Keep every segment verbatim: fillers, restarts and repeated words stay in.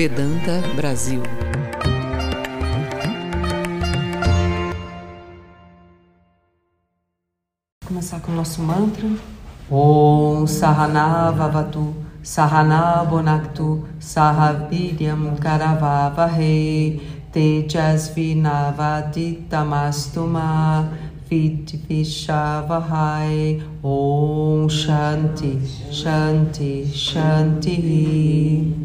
Vedanta Brasil. Vou começar com o nosso mantra. Om Sarana Vavatu Sarana Bonaktu Saha Vidyam Karava Varhei Tejasvi Navadittamastu Ma Vidvishavarai Om Shanti Shanti Shanti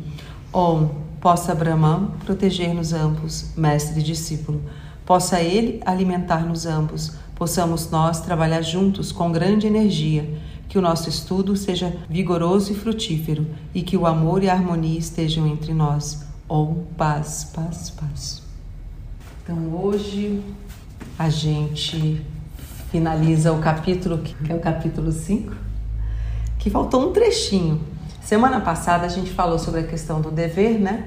Om, possa Brahma proteger-nos ambos, mestre e discípulo. Possa ele alimentar-nos ambos. Possamos nós trabalhar juntos com grande energia, que o nosso estudo seja vigoroso e frutífero e que o amor e a harmonia estejam entre nós. Om, paz, paz, paz. Então hoje a gente finaliza o capítulo, que é o capítulo cinco, que faltou um trechinho. Semana passada a gente falou sobre a questão do dever, né?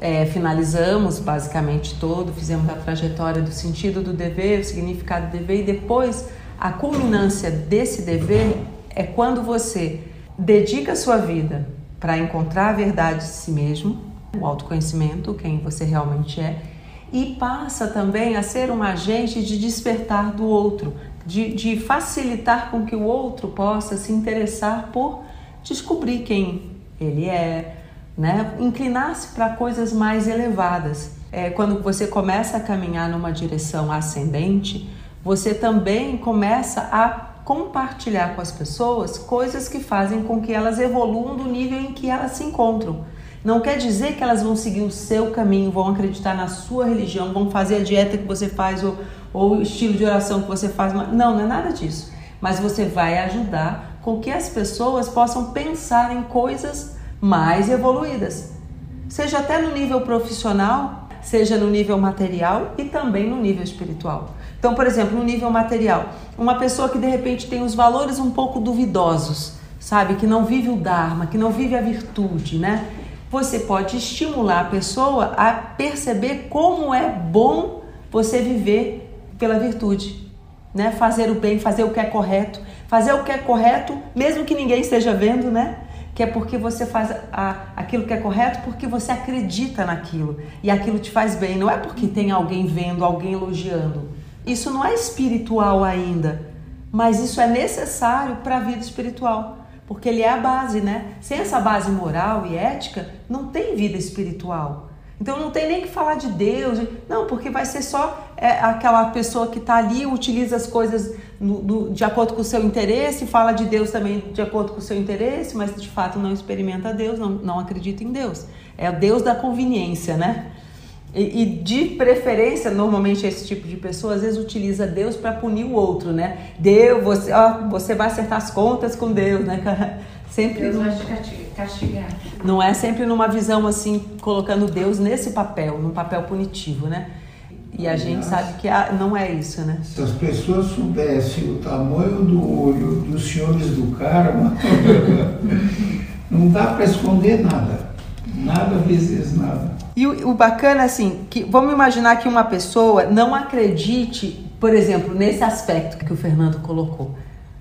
É, finalizamos basicamente todo, fizemos a trajetória do sentido do dever, o significado do dever, e depois a culminância desse dever é quando você dedica a sua vida para encontrar a verdade de si mesmo, o autoconhecimento, quem você realmente é, e passa também a ser um agente de despertar do outro, de, de facilitar com que o outro possa se interessar por descobrir quem ele é, né? Inclinar-se para coisas mais elevadas. É, quando você começa a caminhar numa direção ascendente, você também começa a compartilhar com as pessoas coisas que fazem com que elas evoluam do nível em que elas se encontram. Não quer dizer que elas vão seguir o seu caminho, vão acreditar na sua religião, vão fazer a dieta que você faz ou, ou o estilo de oração que você faz. Não, não é nada disso. Mas você vai ajudar com que as pessoas possam pensar em coisas mais evoluídas, seja até no nível profissional, seja no nível material e também no nível espiritual. Então, por exemplo, no nível material, uma pessoa que de repente tem os valores um pouco duvidosos, sabe, que não vive o Dharma, que não vive a virtude, né? Você pode estimular a pessoa a perceber como é bom você viver pela virtude, né? Fazer o bem, fazer o que é correto, fazer o que é correto mesmo que ninguém esteja vendo, né? Que é porque você faz a, aquilo que é correto, porque você acredita naquilo e aquilo te faz bem, não é porque tem alguém vendo, alguém elogiando. Isso não é espiritual ainda, mas isso é necessário para a vida espiritual, porque ele é a base, né? Sem essa base moral e ética, não tem vida espiritual. Então não tem nem que falar de Deus, não, porque vai ser só é, aquela pessoa que está ali, utiliza as coisas No, do, de acordo com o seu interesse, fala de Deus também de acordo com o seu interesse, mas de fato não experimenta Deus, não, não acredita em Deus. É o Deus da conveniência, né? E, e de preferência, normalmente esse tipo de pessoa às vezes utiliza Deus para punir o outro, né? Deus, você, ó, você vai acertar as contas com Deus, né, cara? Sempre Deus vai te castigar. Não é sempre numa visão assim, colocando Deus nesse papel, num papel punitivo, né? E a gente sabe que não é isso, né? Se as pessoas soubessem o tamanho do olho dos senhores do karma, não dá para esconder nada. Nada vezes nada. E o, o bacana, assim, que vamos imaginar que uma pessoa não acredite, por exemplo, nesse aspecto que o Fernando colocou.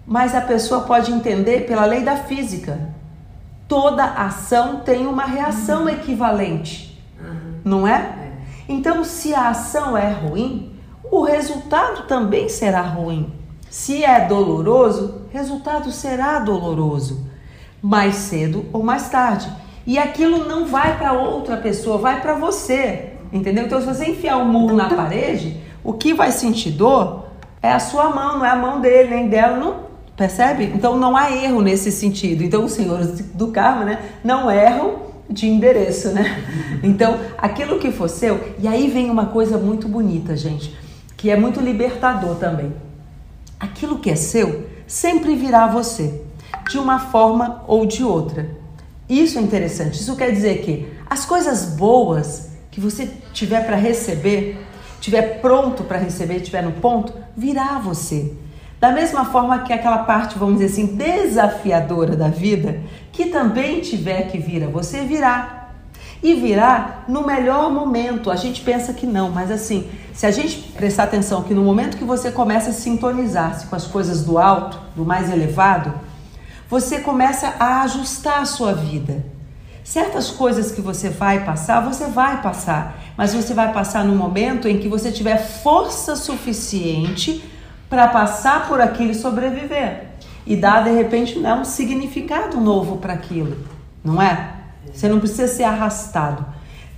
Mas a pessoa pode entender pela lei da física. Toda ação tem uma reação uhum. equivalente, uhum. não é? Então, se a ação é ruim, o resultado também será ruim. Se é doloroso, o resultado será doloroso, mais cedo ou mais tarde. E aquilo não vai para outra pessoa, vai para você, entendeu? Então, se você enfiar o murro na parede, o que vai sentir dor é a sua mão, não é a mão dele, nem dela, não percebe? Então, não há erro nesse sentido. Então, os senhores do karma, né, não erram de endereço, né? Então, aquilo que for seu... E aí vem uma coisa muito bonita, gente, que é muito libertador também. Aquilo que é seu sempre virá a você, de uma forma ou de outra. Isso é interessante. Isso quer dizer que as coisas boas que você tiver para receber, tiver pronto para receber, tiver no ponto, virá a você. Da mesma forma que aquela parte, vamos dizer assim, desafiadora da vida, que também tiver que vir a você, virá. E virá no melhor momento. A gente pensa que não, mas assim, se a gente prestar atenção que no momento que você começa a sintonizar-se com as coisas do alto, do mais elevado, você começa a ajustar a sua vida. Certas coisas que você vai passar, você vai passar, mas você vai passar no momento em que você tiver força suficiente para passar por aquilo e sobreviver. E dar, de repente, um significado novo para aquilo, não é? Você não precisa ser arrastado.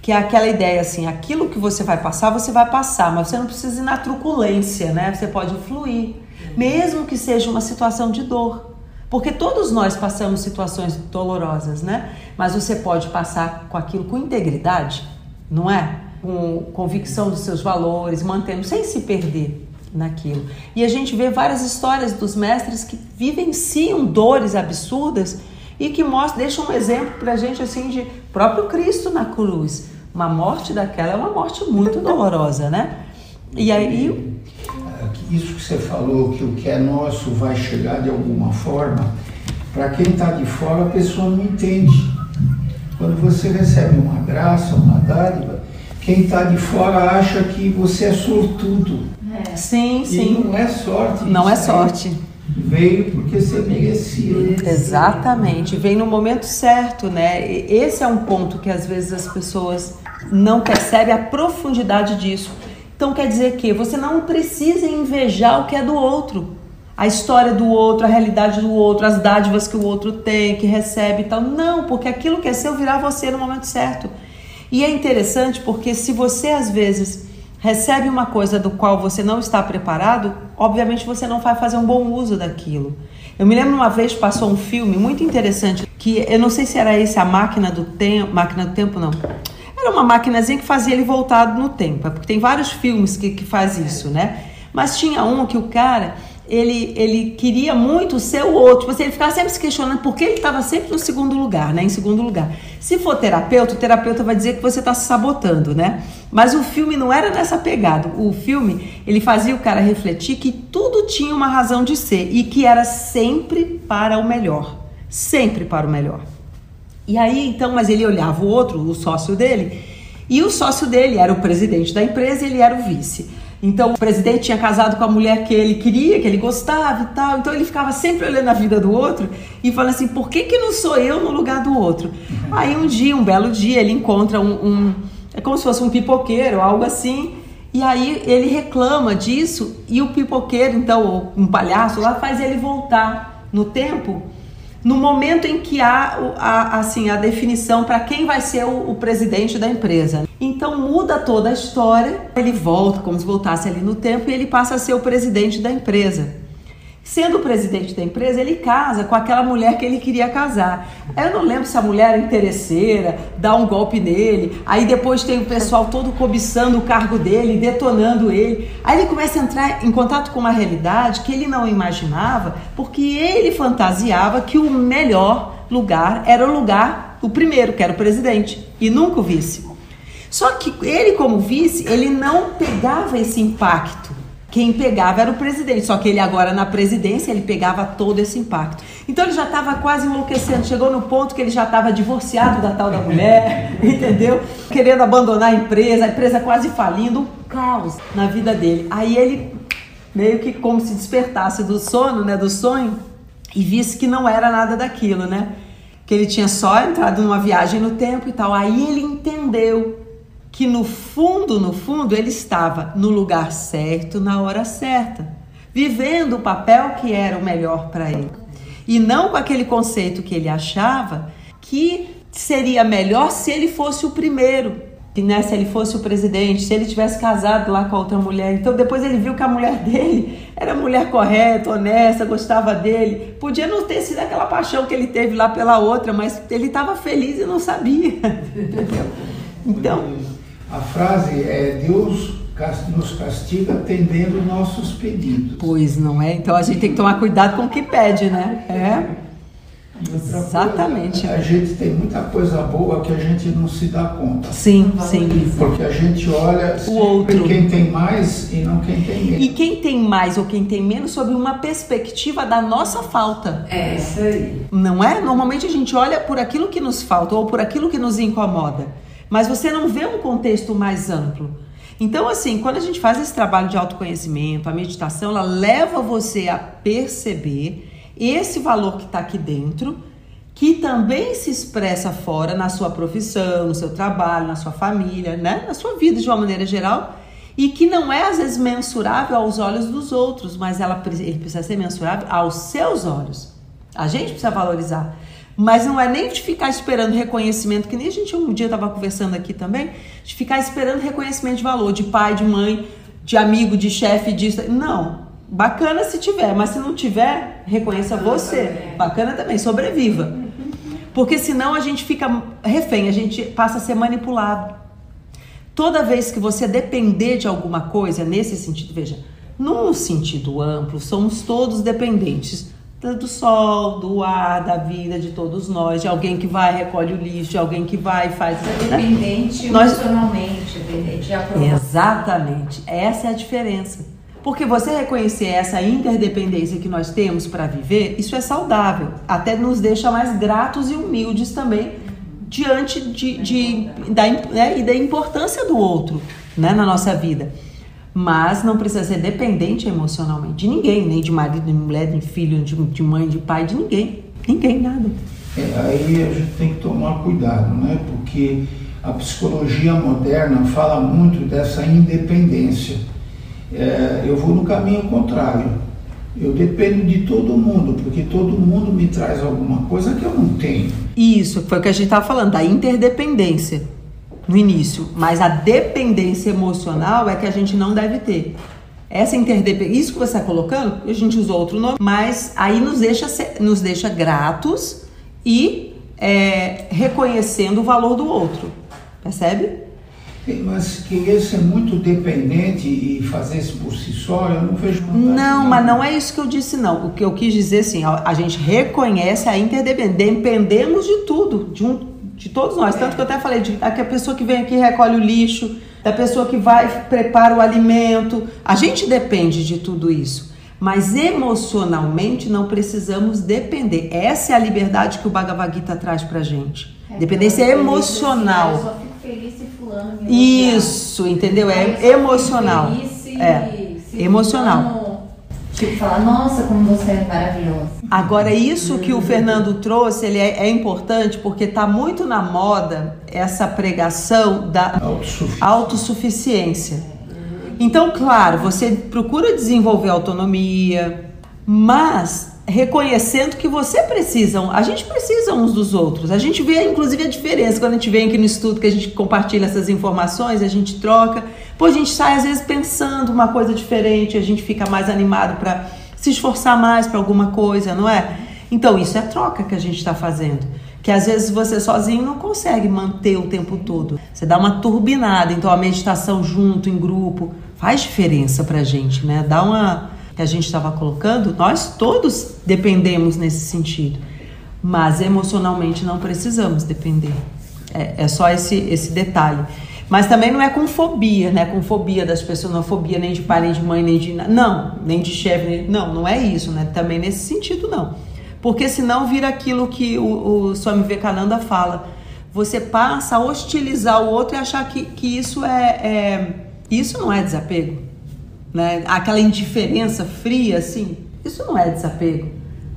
Que é aquela ideia assim, aquilo que você vai passar, você vai passar, mas você não precisa ir na truculência, né? Você pode fluir, mesmo que seja uma situação de dor. Porque todos nós passamos situações dolorosas, né? Mas você pode passar com aquilo com integridade, não é? Com convicção dos seus valores, mantendo, sem se perder naquilo. E a gente vê várias histórias dos mestres que vivenciam dores absurdas e que mostram, deixam um exemplo pra gente assim de próprio Cristo na cruz. Uma morte daquela é uma morte muito dolorosa, né? E aí... Isso que você falou, que o que é nosso vai chegar de alguma forma, para quem está de fora a pessoa não entende. Quando você recebe uma graça, uma dádiva, quem está de fora acha que você é sortudo. É. Sim, e sim. Não é sorte. Não isso é sorte. Veio porque você merecia. Exatamente. Vem no momento certo, né? Esse é um ponto que às vezes as pessoas não percebem a profundidade disso. Então quer dizer que você não precisa invejar o que é do outro. A história do outro, a realidade do outro, as dádivas que o outro tem, que recebe e tal. Não, porque aquilo que é seu virá você no momento certo. E é interessante porque se você às vezes recebe uma coisa do qual você não está preparado, obviamente você não vai fazer um bom uso daquilo. Eu me lembro uma vez passou um filme muito interessante, que eu não sei se era esse, a Máquina do Tempo, Máquina do Tempo não... Era uma maquinazinha que fazia ele voltado no tempo. É porque tem vários filmes que, que faz isso, né? Mas tinha um que o cara, ele, ele queria muito ser o outro. Tipo assim, ele ficava sempre se questionando por que ele estava sempre no segundo lugar, né? Em segundo lugar. Se for terapeuta, o terapeuta vai dizer que você está se sabotando, né? Mas o filme não era nessa pegada. O filme, ele fazia o cara refletir que tudo tinha uma razão de ser e que era sempre para o melhor. Sempre para o melhor. E aí, então, mas ele olhava o outro, o sócio dele, e o sócio dele era o presidente da empresa e ele era o vice. Então, o presidente tinha casado com a mulher que ele queria, que ele gostava e tal, então ele ficava sempre olhando a vida do outro e falando assim, por que que não sou eu no lugar do outro? Aí, um dia, um belo dia, ele encontra um, um é como se fosse um pipoqueiro, algo assim, e aí ele reclama disso e o pipoqueiro, então, um palhaço lá, faz ele voltar no tempo... No momento em que há a, assim, a definição para quem vai ser o, o presidente da empresa. Então muda toda a história, ele volta como se voltasse ali no tempo e ele passa a ser o presidente da empresa. Sendo o presidente da empresa, ele casa com aquela mulher que ele queria casar. Eu não lembro se a mulher era interesseira, dá um golpe nele, aí depois tem o pessoal todo cobiçando o cargo dele, detonando ele. Aí ele começa a entrar em contato com uma realidade que ele não imaginava, porque ele fantasiava que o melhor lugar era o lugar, o primeiro, que era o presidente, e nunca o vice. Só que ele, como vice, ele não pegava esse impacto. Quem pegava era o presidente, só que ele agora na presidência, ele pegava todo esse impacto. Então ele já estava quase enlouquecendo, chegou no ponto que ele já estava divorciado da tal da mulher, entendeu? Querendo abandonar a empresa, a empresa quase falindo, um caos na vida dele. Aí ele meio que como se despertasse do sono, né, do sonho, e visse que não era nada daquilo, né? Que ele tinha só entrado numa viagem no tempo e tal. Aí ele entendeu que no fundo, no fundo, ele estava no lugar certo, na hora certa, vivendo o papel que era o melhor para ele. E não com aquele conceito que ele achava que seria melhor se ele fosse o primeiro, né? Se ele fosse o presidente, se ele tivesse casado lá com a outra mulher. Então depois ele viu que a mulher dele era mulher correta, honesta, gostava dele. Podia não ter sido aquela paixão que ele teve lá pela outra, mas ele estava feliz e não sabia. Então... A frase é, Deus nos castiga atendendo nossos pedidos. Pois, não é? Então a gente tem que tomar cuidado com o que pede, né? É. Exatamente. Coisa, a gente tem muita coisa boa que a gente não se dá conta. Sim, sim. Porque a gente olha o outro, quem tem mais e não quem tem menos. E quem tem mais ou quem tem menos sob uma perspectiva da nossa falta. É, isso aí. Não é? Normalmente a gente olha por aquilo que nos falta ou por aquilo que nos incomoda. Mas você não vê um contexto mais amplo. Então, assim, quando a gente faz esse trabalho de autoconhecimento, a meditação, ela leva você a perceber esse valor que está aqui dentro, que também se expressa fora na sua profissão, no seu trabalho, na sua família, né? Na sua vida de uma maneira geral, e que não é às vezes mensurável aos olhos dos outros, mas ela ele precisa ser mensurável aos seus olhos. A gente precisa valorizar, mas não é nem de ficar esperando reconhecimento, que nem a gente um dia estava conversando aqui também, de ficar esperando reconhecimento de valor, de pai, de mãe, de amigo, de chefe, disso, não. Bacana se tiver, mas se não tiver, reconheça você. Bacana também, sobreviva. Porque senão a gente fica refém, a gente passa a ser manipulado. Toda vez que você depender de alguma coisa, nesse sentido, veja, num sentido amplo, somos todos dependentes do sol, do ar, da vida, de todos nós, de alguém que vai, recolhe o lixo, de alguém que vai e faz... Dependente, né? Emocionalmente, dependente de aprovação. Exatamente, essa é a diferença. Porque você reconhecer essa interdependência que nós temos para viver, isso é saudável. Até nos deixa mais gratos e humildes também diante de, de, da, né, e da importância do outro, né, na nossa vida. Mas não precisa ser dependente emocionalmente de ninguém, nem de marido, nem de mulher, nem de filho, de, de mãe, de pai, de ninguém. Ninguém, nada. É, aí a gente tem que tomar cuidado, né? Porque a psicologia moderna fala muito dessa independência. É, eu vou no caminho contrário, eu dependo de todo mundo, porque todo mundo me traz alguma coisa que eu não tenho. Isso, foi o que a gente estava falando, da interdependência no início, mas a dependência emocional é que a gente não deve ter. Essa interdependência, isso que você está colocando, a gente usou outro nome, mas aí nos deixa, nos deixa gratos e é, reconhecendo o valor do outro, percebe? Mas querer ser muito dependente e fazer isso por si só, eu não vejo vontade. Não, mas não é isso que eu disse, não. O que eu quis dizer, assim, a, a gente reconhece a interdependência, dependemos de tudo, de, um, de todos nós. É. Tanto que eu até falei, de, a pessoa que vem aqui recolhe o lixo, da pessoa que vai prepara o alimento. A gente depende de tudo isso, mas emocionalmente não precisamos depender. Essa é a liberdade que o Bhagavad Gita traz pra gente. É, dependência é emocional. Eu só fico feliz se fulano me isso, entendeu? É emocional. Feliz, é se emocional. Tipo, falar, nossa, como você é maravilhoso. Agora, isso hum. que o Fernando trouxe, ele é, é importante porque tá muito na moda essa pregação da autossuficiência. autossuficiência. Hum. Então, claro, você procura desenvolver autonomia, mas... reconhecendo que você precisa, a gente precisa uns dos outros. A gente vê, inclusive, a diferença quando a gente vem aqui no estudo, que a gente compartilha essas informações, a gente troca. Pô, a gente sai, às vezes, pensando uma coisa diferente, a gente fica mais animado para se esforçar mais para alguma coisa, não é? Então, isso é troca que a gente está fazendo. Que, às vezes, você sozinho não consegue manter o tempo todo. Você dá uma turbinada. Então, a meditação junto, em grupo, faz diferença para a gente, né? Dá uma... que a gente estava colocando, nós todos dependemos nesse sentido, mas emocionalmente não precisamos depender, é, é só esse, esse detalhe, mas também não é com fobia, né, com fobia das pessoas, não é fobia nem de pai, nem de mãe, nem de, não, nem de chefe, nem, não, não é isso, né, também nesse sentido não, porque senão vira aquilo que o, o Swami Vivekananda fala, você passa a hostilizar o outro e achar que, que isso é, é, isso não é desapego. Né? Aquela indiferença fria, assim, isso não é desapego,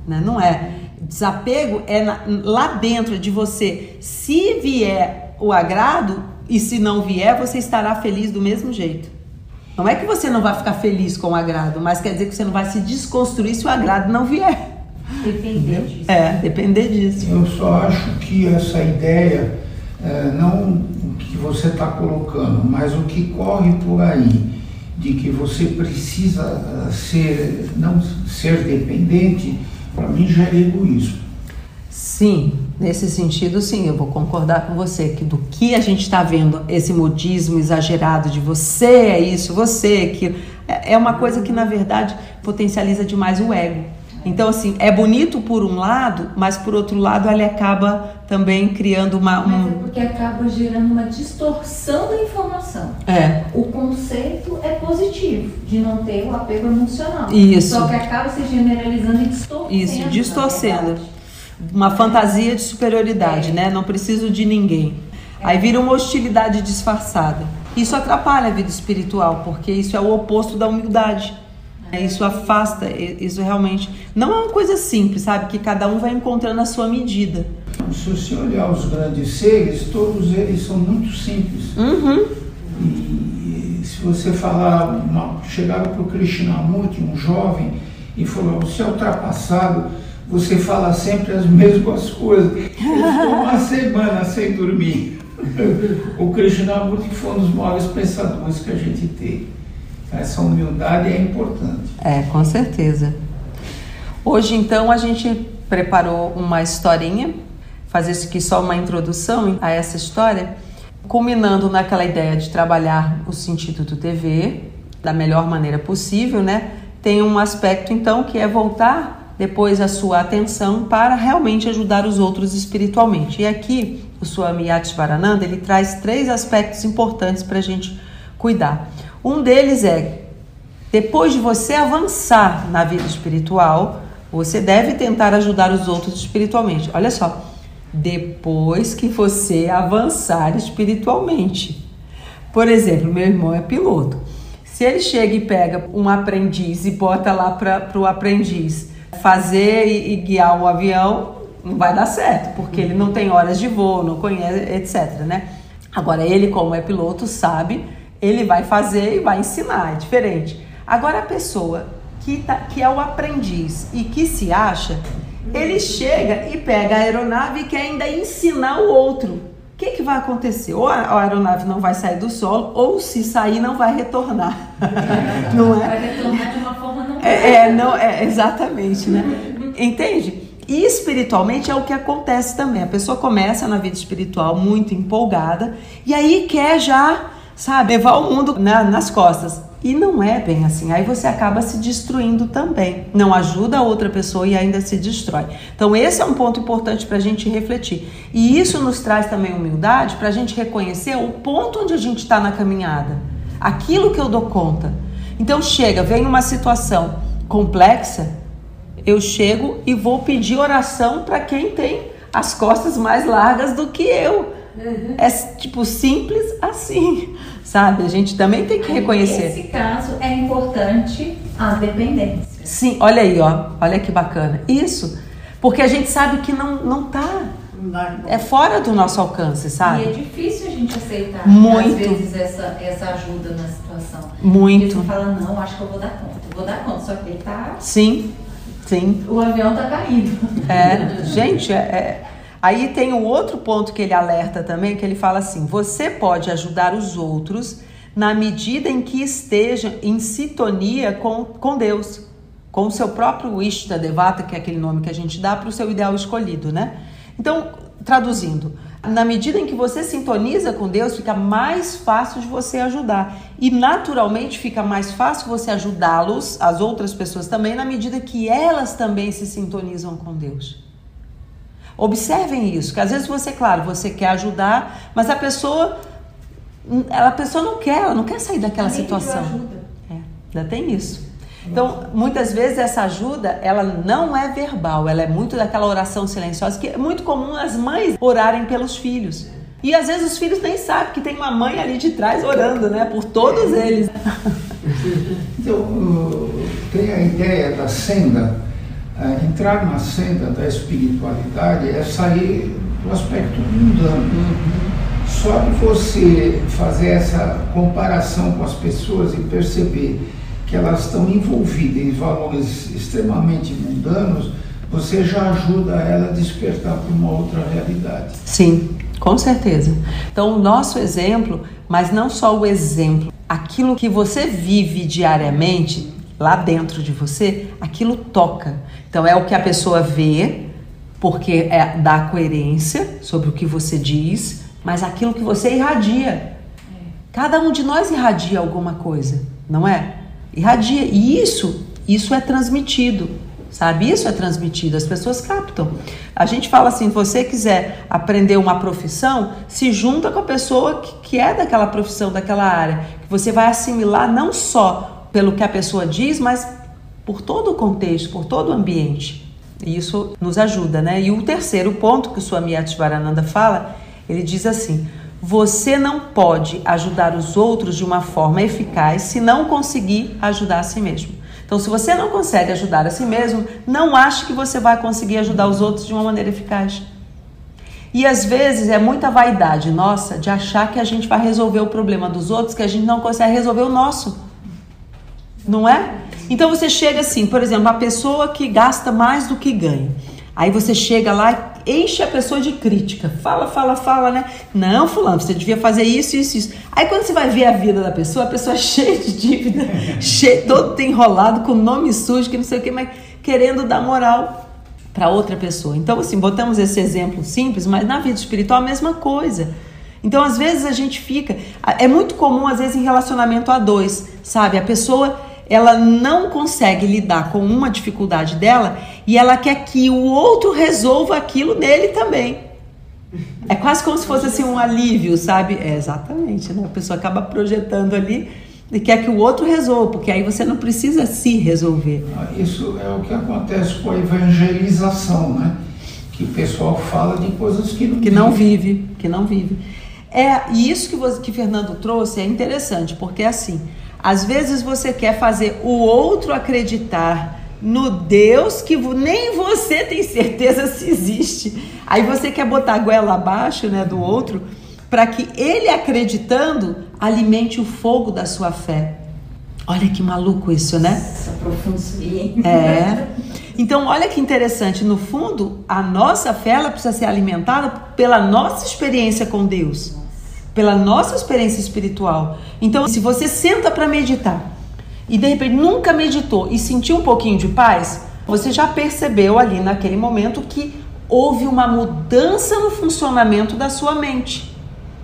né? Não é. Desapego é na, lá dentro de você. Se vier o agrado e se não vier, você estará feliz do mesmo jeito. Não é que você não vai ficar feliz com o agrado, mas quer dizer que você não vai se desconstruir se o agrado não vier. Depender disso. É, depender disso. Eu só acho que essa ideia, é, não o que você está colocando, mas o que corre por aí, de que você precisa ser, não ser dependente, para mim já é egoísmo. Sim, nesse sentido sim, eu vou concordar com você, que do que a gente está vendo, esse modismo exagerado de você é isso, você é aquilo, é uma coisa que na verdade potencializa demais o ego. Então assim, é bonito por um lado, mas por outro lado ele acaba também criando uma... Um... Mas é porque acaba gerando uma distorção da informação. É. O conceito é positivo, de não ter o apego emocional. Isso. Só que acaba se generalizando e distorcendo. Isso, distorcendo. Uma fantasia de superioridade, é. Né? Não preciso de ninguém. É. Aí vira uma hostilidade disfarçada. Isso atrapalha a vida espiritual, porque isso é o oposto da humildade. Isso afasta, isso realmente não é uma coisa simples, sabe? Que cada um vai encontrando a sua medida. Se você olhar os grandes seres, todos eles são muito simples. Uhum. E, e se você falar, uma, chegaram para o Krishnamurti, um jovem, e falou: você é ultrapassado, você fala sempre as mesmas coisas. Eu estou uma semana sem dormir. O Krishnamurti foi um dos maiores pensadores que a gente tem. Essa humildade é importante. É, com certeza. Hoje, então, a gente preparou uma historinha, fazer isso aqui só uma introdução a essa história, culminando naquela ideia de trabalhar o sentido do dever da melhor maneira possível, né? Tem um aspecto, então, que é voltar depois a sua atenção para realmente ajudar os outros espiritualmente. E aqui, o Swami Yatisvarananda, ele traz três aspectos importantes para a gente cuidar. Um deles é, depois de você avançar na vida espiritual, você deve tentar ajudar os outros espiritualmente. Olha só, depois que você avançar espiritualmente. Por exemplo, meu irmão é piloto. Se ele chega e pega um aprendiz e bota lá para o aprendiz fazer e, e guiar o avião, não vai dar certo, porque ele não tem horas de voo, não conhece, etcétera, né? Agora, ele, como é piloto, sabe... Ele vai fazer e vai ensinar, é diferente. Agora, a pessoa que, tá, que é o aprendiz e que se acha, ele chega e pega a aeronave e quer ainda ensinar o outro. O que, que vai acontecer? Ou a aeronave não vai sair do solo, ou se sair, não vai retornar. Não é? Vai retornar de uma forma não... É, é, não, é exatamente, né? Entende? E espiritualmente é o que acontece também. A pessoa começa na vida espiritual muito empolgada e aí quer já... sabe, levar o mundo na, nas costas. E não é bem assim. Aí você acaba se destruindo também. Não ajuda a outra pessoa e ainda se destrói. Então esse é um ponto importante para a gente refletir. E isso nos traz também humildade para a gente reconhecer o ponto onde a gente está na caminhada. Aquilo que eu dou conta. Então chega, vem uma situação complexa, eu chego e vou pedir oração para quem tem as costas mais largas do que eu. Uhum. É tipo simples assim, sabe? A gente também tem que reconhecer. Nesse caso é importante as dependências. Sim, olha aí, ó, olha que bacana. Isso, porque a gente sabe que não, não tá. É fora do nosso alcance, sabe? E é difícil a gente aceitar muito, às vezes, essa, essa ajuda na situação. Muito. Porque você fala, não, acho que eu vou dar conta, eu vou dar conta, só que ele tá. Sim, sim. O avião tá caindo. É, gente, é. é... Aí tem um outro ponto que ele alerta também, que ele fala assim, você pode ajudar os outros na medida em que esteja em sintonia com, com Deus, com o seu próprio Ishta Devata, que é aquele nome que a gente dá para o seu ideal escolhido, né? Então, traduzindo, na medida em que você sintoniza com Deus, fica mais fácil de você ajudar. E naturalmente fica mais fácil você ajudá-los, as outras pessoas também, na medida que elas também se sintonizam com Deus. Observem isso, que às vezes você, claro, você quer ajudar, mas a pessoa, a pessoa não quer, ela não quer sair daquela situação. É, ainda tem isso. Então, muitas vezes essa ajuda, ela não é verbal, ela é muito daquela oração silenciosa, que é muito comum as mães orarem pelos filhos. E às vezes os filhos nem sabem que tem uma mãe ali de trás orando, né, por todos eles. Então, tem a ideia da senda. É, entrar na senda da espiritualidade é sair do aspecto mundano. Só de você fazer essa comparação com as pessoas e perceber que elas estão envolvidas em valores extremamente mundanos, você já ajuda ela a despertar para uma outra realidade. Sim, com certeza. Então o nosso exemplo, mas não só o exemplo, aquilo que você vive diariamente lá dentro de você, aquilo toca. Então é o que a pessoa vê, porque é, dá coerência sobre o que você diz, mas aquilo que você irradia. Cada um de nós irradia alguma coisa, não é? Irradia. E isso, isso é transmitido, sabe? Isso é transmitido, as pessoas captam. A gente fala assim, se você quiser aprender uma profissão, se junta com a pessoa que, que é daquela profissão, daquela área, que você vai assimilar não só pelo que a pessoa diz, mas por todo o contexto, por todo o ambiente. E isso nos ajuda, né? E o terceiro ponto que o Swami Ativarananda fala, ele diz assim, você não pode ajudar os outros de uma forma eficaz se não conseguir ajudar a si mesmo. Então, se você não consegue ajudar a si mesmo, não ache que você vai conseguir ajudar os outros de uma maneira eficaz. E às vezes é muita vaidade nossa de achar que a gente vai resolver o problema dos outros, que a gente não consegue resolver o nosso. Não é? Então você chega assim, por exemplo, uma pessoa que gasta mais do que ganha. Aí você chega lá e enche a pessoa de crítica. Fala, fala, fala, né? Não, fulano, você devia fazer isso, isso, isso. Aí quando você vai ver a vida da pessoa, a pessoa é cheia de dívida, cheia, todo enrolado, com nome sujo, que não sei o que, mas querendo dar moral para outra pessoa. Então, assim, botamos esse exemplo simples, mas na vida espiritual a mesma coisa. Então, às vezes a gente fica... É muito comum, às vezes, em relacionamento a dois, sabe? A pessoa... ela não consegue lidar com uma dificuldade dela e ela quer que o outro resolva aquilo nele também. É quase como se fosse assim um alívio, sabe? É, exatamente, né? A pessoa acaba projetando ali e quer que o outro resolva, porque aí você não precisa se resolver. Isso é o que acontece com a evangelização, né? Que o pessoal fala de coisas que não que vive. não vive, que não vive. É, e isso que você, que Fernando trouxe é interessante, porque é assim... Às vezes você quer fazer o outro acreditar no Deus que nem você tem certeza se existe. Aí você quer botar a goela abaixo, né, do outro, para que ele, acreditando, alimente o fogo da sua fé. Olha que maluco isso, né? Essa profundidade. É. Então, olha que interessante. No fundo, a nossa fé ela precisa ser alimentada pela nossa experiência com Deus. Pela nossa experiência espiritual. Então, se você senta para meditar e de repente nunca meditou e sentiu um pouquinho de paz, você já percebeu ali naquele momento que houve uma mudança no funcionamento da sua mente.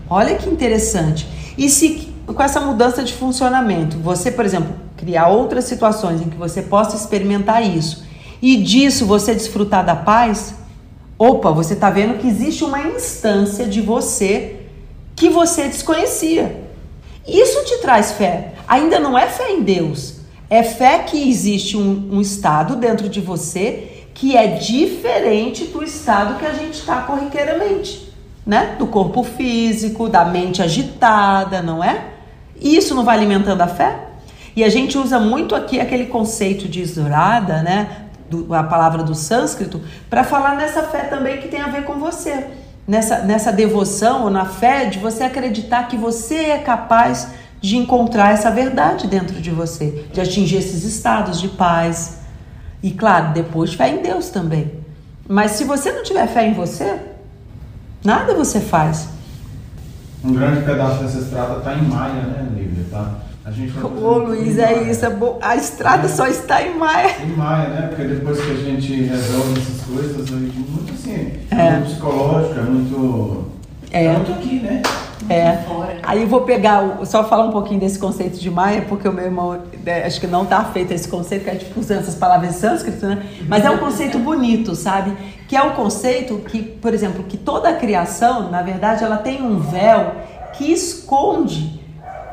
Olha que interessante. E se com essa mudança de funcionamento, você, por exemplo, criar outras situações em que você possa experimentar isso e disso você desfrutar da paz, opa, você está vendo que existe uma instância de você que você desconhecia. Isso te traz fé. Ainda não é fé em Deus. É fé que existe um, um estado dentro de você que é diferente do estado que a gente está corriqueiramente, né? Do corpo físico, da mente agitada, não é? E isso não vai alimentando a fé? E a gente usa muito aqui aquele conceito de isurada, né? Do, a palavra do sânscrito, para falar nessa fé também que tem a ver com você. Nessa, nessa devoção ou na fé de você acreditar que você é capaz de encontrar essa verdade dentro de você, de atingir esses estados de paz. E claro, depois fé em Deus também. Mas se você não tiver fé em você, nada você faz. Um grande pedaço dessa estrada está em Maia, né, Lívia? Tá? A gente Ô Luiz, é isso, a estrada é. Só está em Maia. Em Maia, né? Porque depois que a gente resolve essas coisas, a gente muito assim, é, é muito psicológico, é muito. É, é muito aqui, né? Muito é. Fora. Aí eu vou pegar, só falar um pouquinho desse conceito de Maia, porque o meu irmão, né, acho que não está feito esse conceito, que a gente usa essas palavras em sânscrito, né? Mas é um conceito bonito, sabe? Que é o um conceito que, por exemplo, que toda a criação, na verdade, ela tem um véu que esconde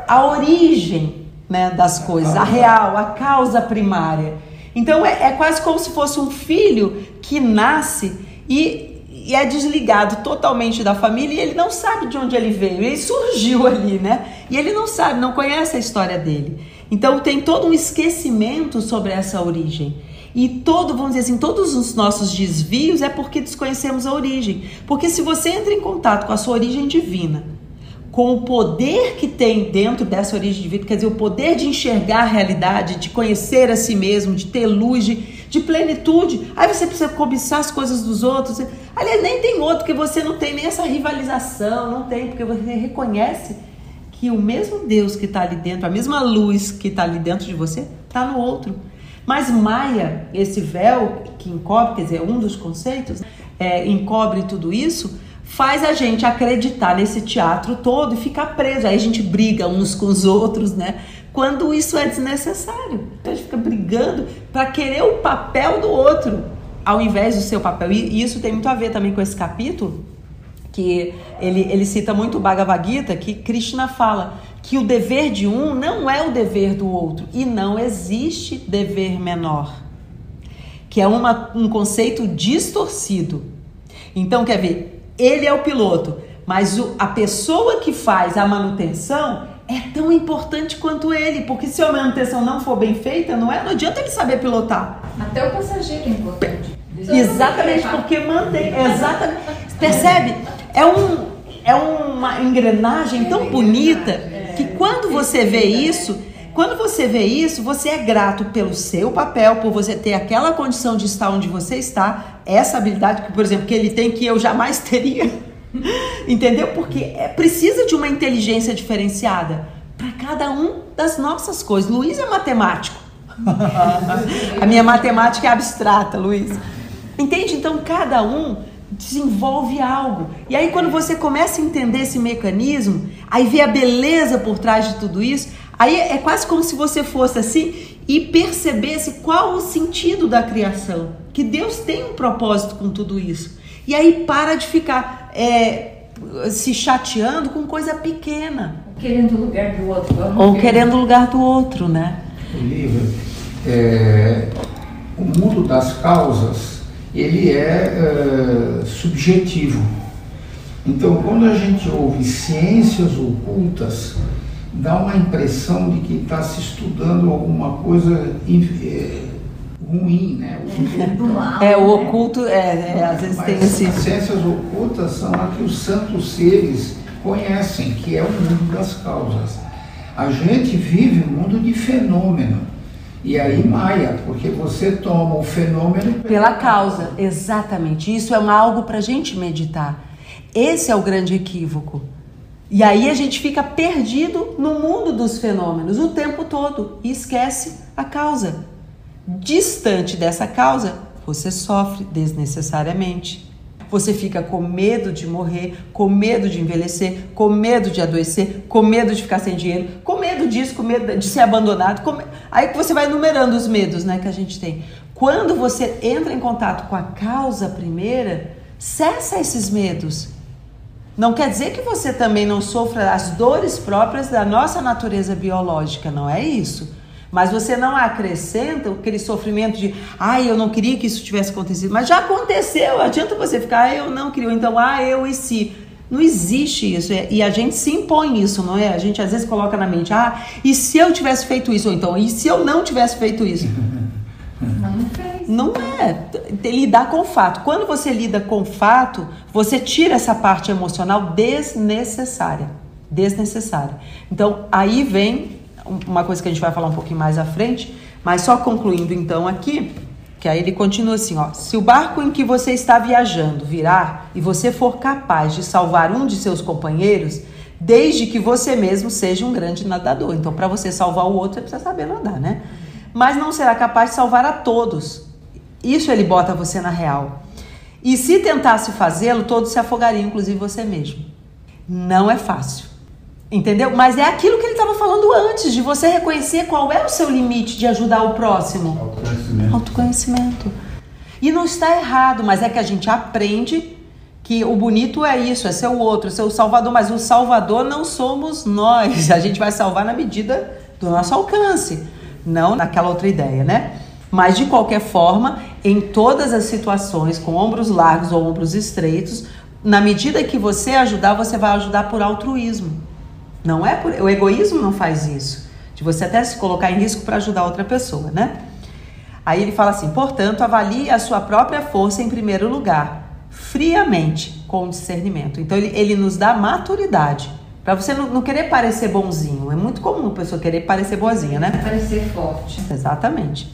a origem, né, das coisas, a real, a causa primária. Então é, é quase como se fosse um filho que nasce e, e é desligado totalmente da família e ele não sabe de onde ele veio, ele surgiu ali, né? E ele não sabe, não conhece a história dele. Então tem todo um esquecimento sobre essa origem. E todo, vamos dizer assim, todos os nossos desvios é porque desconhecemos a origem. Porque se você entra em contato com a sua origem divina, com o poder que tem dentro dessa origem de vida, quer dizer, o poder de enxergar a realidade, de conhecer a si mesmo, de ter luz, de, de plenitude. Aí você precisa cobiçar as coisas dos outros. Aliás, nem tem outro, que você não tem nem essa rivalização, não tem, porque você reconhece que o mesmo Deus que está ali dentro, a mesma luz que está ali dentro de você, está no outro. Mas Maia, esse véu que encobre, quer dizer, um dos conceitos, é, encobre tudo isso, faz a gente acreditar nesse teatro todo e ficar preso. Aí a gente briga uns com os outros, né? Quando isso é desnecessário. Então a gente fica brigando para querer o papel do outro, ao invés do seu papel. E isso tem muito a ver também com esse capítulo, que ele, ele cita muito o Bhagavad Gita, que Krishna fala que o dever de um não é o dever do outro. E não existe dever menor. Que é uma, um conceito distorcido. Então, quer ver... Ele é o piloto, mas o, a pessoa que faz a manutenção, é tão importante quanto ele, porque se a manutenção não for bem feita, não é? Não adianta ele saber pilotar. Até o passageiro é importante. Exatamente, porque mantém, exatamente. Percebe? É um, é uma engrenagem tão bonita que quando você vê isso, quando você vê isso, você é grato pelo seu papel, por você ter aquela condição de estar onde você está, essa habilidade que, por exemplo, que ele tem que eu jamais teria. Entendeu? Porque é, precisa de uma inteligência diferenciada para cada um das nossas coisas. Luiz é matemático. A minha matemática é abstrata, Luiz. Entende? Então, cada um desenvolve algo. E aí, quando você começa a entender esse mecanismo, aí vê a beleza por trás de tudo isso, aí é quase como se você fosse assim e percebesse qual o sentido da criação. Que Deus tem um propósito com tudo isso. E aí para de ficar é, se chateando com coisa pequena. Querendo o lugar do outro. Ou ver. Querendo o lugar do outro, né? O livro, é, o mundo das causas, ele é, é subjetivo. Então, quando a gente ouve ciências ocultas, dá uma impressão de que está se estudando alguma coisa... É, ruim, né? O é, o oculto, é, é às vezes mas tem esse... As ciências ocultas são a que os santos seres conhecem, que é o mundo das causas. A gente vive um mundo de fenômeno. E aí, Maia, porque você toma o fenômeno... Pela causa, exatamente. Isso é uma, algo para a gente meditar. Esse é o grande equívoco. E aí a gente fica perdido no mundo dos fenômenos o tempo todo e esquece a causa. Distante dessa causa, você sofre desnecessariamente. Você fica com medo de morrer, com medo de envelhecer, com medo de adoecer, com medo de ficar sem dinheiro, com medo disso, com medo de ser abandonado. Com... Aí você vai enumerando os medos, né, que a gente tem. Quando você entra em contato com a causa primeira, cessa esses medos. Não quer dizer que você também não sofra as dores próprias da nossa natureza biológica, não é isso? Mas você não acrescenta aquele sofrimento de ai, ah, eu não queria que isso tivesse acontecido. Mas já aconteceu, adianta você ficar, ah, eu não queria, então, ah, eu e se. Não existe isso. E a gente se impõe isso, não é? A gente às vezes coloca na mente, ah, e se eu tivesse feito isso? Ou então, e se eu não tivesse feito isso? Não fez. Não é. Lidar com o fato. Quando você lida com o fato, você tira essa parte emocional desnecessária. Desnecessária. Então, aí vem... uma coisa que a gente vai falar um pouquinho mais à frente, mas só concluindo então aqui, que aí ele continua assim, ó, se o barco em que você está viajando virar e você for capaz de salvar um de seus companheiros, desde que você mesmo seja um grande nadador, então para você salvar o outro, você precisa saber nadar, né? Mas não será capaz de salvar a todos, isso ele bota você na real, e se tentasse fazê-lo, todos se afogariam, inclusive você mesmo. Não é fácil. Entendeu? Mas é aquilo que ele estava falando antes, de você reconhecer qual é o seu limite de ajudar o próximo. Autoconhecimento. Autoconhecimento. E não está errado, mas é que a gente aprende que o bonito é isso, é ser o outro, ser o salvador, mas o salvador não somos nós. A gente vai salvar na medida do nosso alcance, não naquela outra ideia, né? Mas de qualquer forma, em todas as situações, com ombros largos ou ombros estreitos, na medida que você ajudar, você vai ajudar por altruísmo. Não é por... O egoísmo não faz isso, de você até se colocar em risco para ajudar outra pessoa, né? Aí ele fala assim, portanto, avalie a sua própria força em primeiro lugar, friamente, com discernimento. Então ele, ele nos dá maturidade, para você não, não querer parecer bonzinho, é muito comum a pessoa querer parecer boazinha, né? Parecer forte. Exatamente.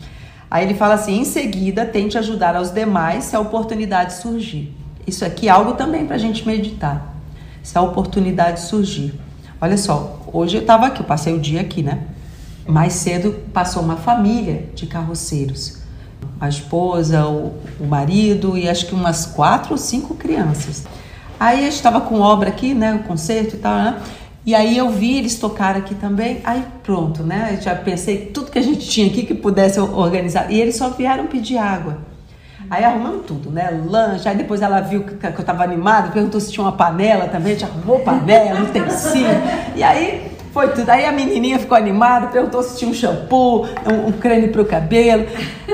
Aí ele fala assim, em seguida, tente ajudar aos demais se a oportunidade surgir. Isso aqui é algo também para a gente meditar, se a oportunidade surgir. Olha só, hoje eu estava aqui, eu passei o dia aqui, né? Mais cedo passou uma família de carroceiros. A esposa, o, o marido e acho que umas quatro ou cinco crianças. Aí a gente estava com obra aqui, né? O concerto e tal, né? E aí eu vi eles tocar aqui também. Aí pronto, né? Eu já pensei tudo que a gente tinha aqui que pudesse organizar. E eles só vieram pedir água. Aí arrumamos tudo, né? Lanche, aí depois ela viu que, que eu tava animada, perguntou se tinha uma panela também, a gente arrumou panela, utensílio. E aí foi tudo. Aí a menininha ficou animada, perguntou se tinha um shampoo, um, um creme pro cabelo.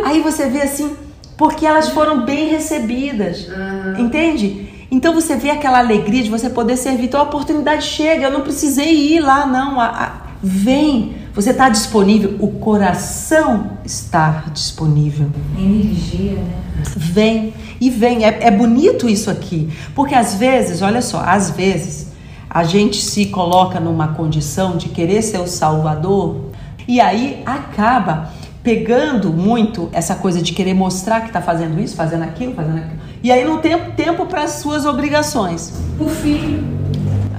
Aí você vê assim, porque elas foram bem recebidas, uhum. entende? Então você vê aquela alegria de você poder servir, então a oportunidade chega, eu não precisei ir lá não, a, a, vem, você está disponível, o coração está disponível. Energia, né? Vem, e vem, é, é bonito isso aqui, porque às vezes, olha só, às vezes a gente se coloca numa condição de querer ser o salvador e aí acaba pegando muito essa coisa de querer mostrar que está fazendo isso, fazendo aquilo, fazendo aquilo. E aí não tem tempo para as suas obrigações. O filho.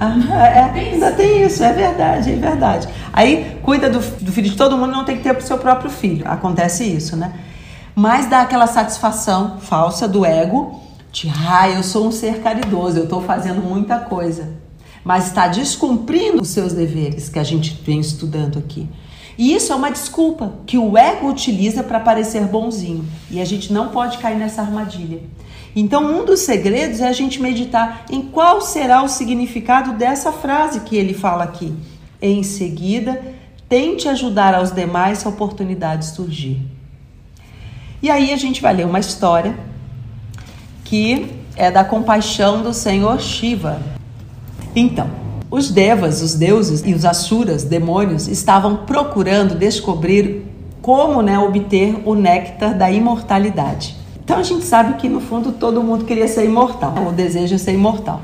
Ah, é, ainda tem isso, é verdade, é verdade. Aí cuida do, do filho de todo mundo, não tem que ter para o seu próprio filho. Acontece isso, né? Mas dá aquela satisfação falsa do ego de, ah, eu sou um ser caridoso, eu estou fazendo muita coisa. Mas está descumprindo os seus deveres que a gente vem estudando aqui. E isso é uma desculpa que o ego utiliza para parecer bonzinho. E a gente não pode cair nessa armadilha. Então, um dos segredos é a gente meditar em qual será o significado dessa frase que ele fala aqui. Em seguida, tente ajudar aos demais se a oportunidade surgir. E aí a gente vai ler uma história que é da compaixão do Senhor Shiva. Então, os Devas, os deuses, e os Asuras, demônios, estavam procurando descobrir como, né, obter o néctar da imortalidade. Então a gente sabe que, no fundo, todo mundo queria ser imortal, ou deseja ser imortal.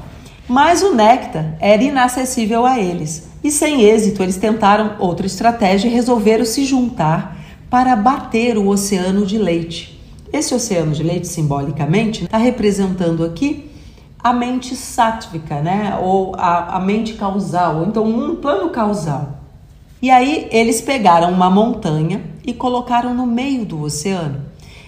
Mas o néctar era inacessível a eles. E sem êxito, eles tentaram outra estratégia e resolveram se juntar para bater o oceano de leite. Esse oceano de leite, simbolicamente, está representando aqui a mente sátvica, né? Ou a, a mente causal, ou então um plano causal. E aí eles pegaram uma montanha e colocaram no meio do oceano.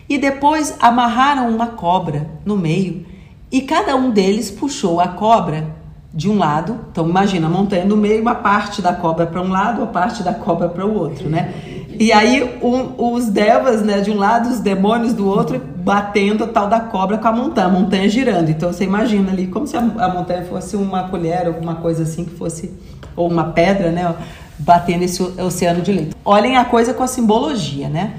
E depois amarraram uma cobra no meio e cada um deles puxou a cobra de um lado. Então imagina a montanha no meio, uma parte da cobra para um lado, a parte da cobra para o outro, né? E aí um, os devas, né, de um lado, os demônios do outro, batendo a tal da cobra com a montanha, a montanha girando. Então você imagina ali, como se a, a montanha fosse uma colher, alguma coisa assim que fosse, ou uma pedra, né, batendo esse oceano de leite. Olhem a coisa com a simbologia, né?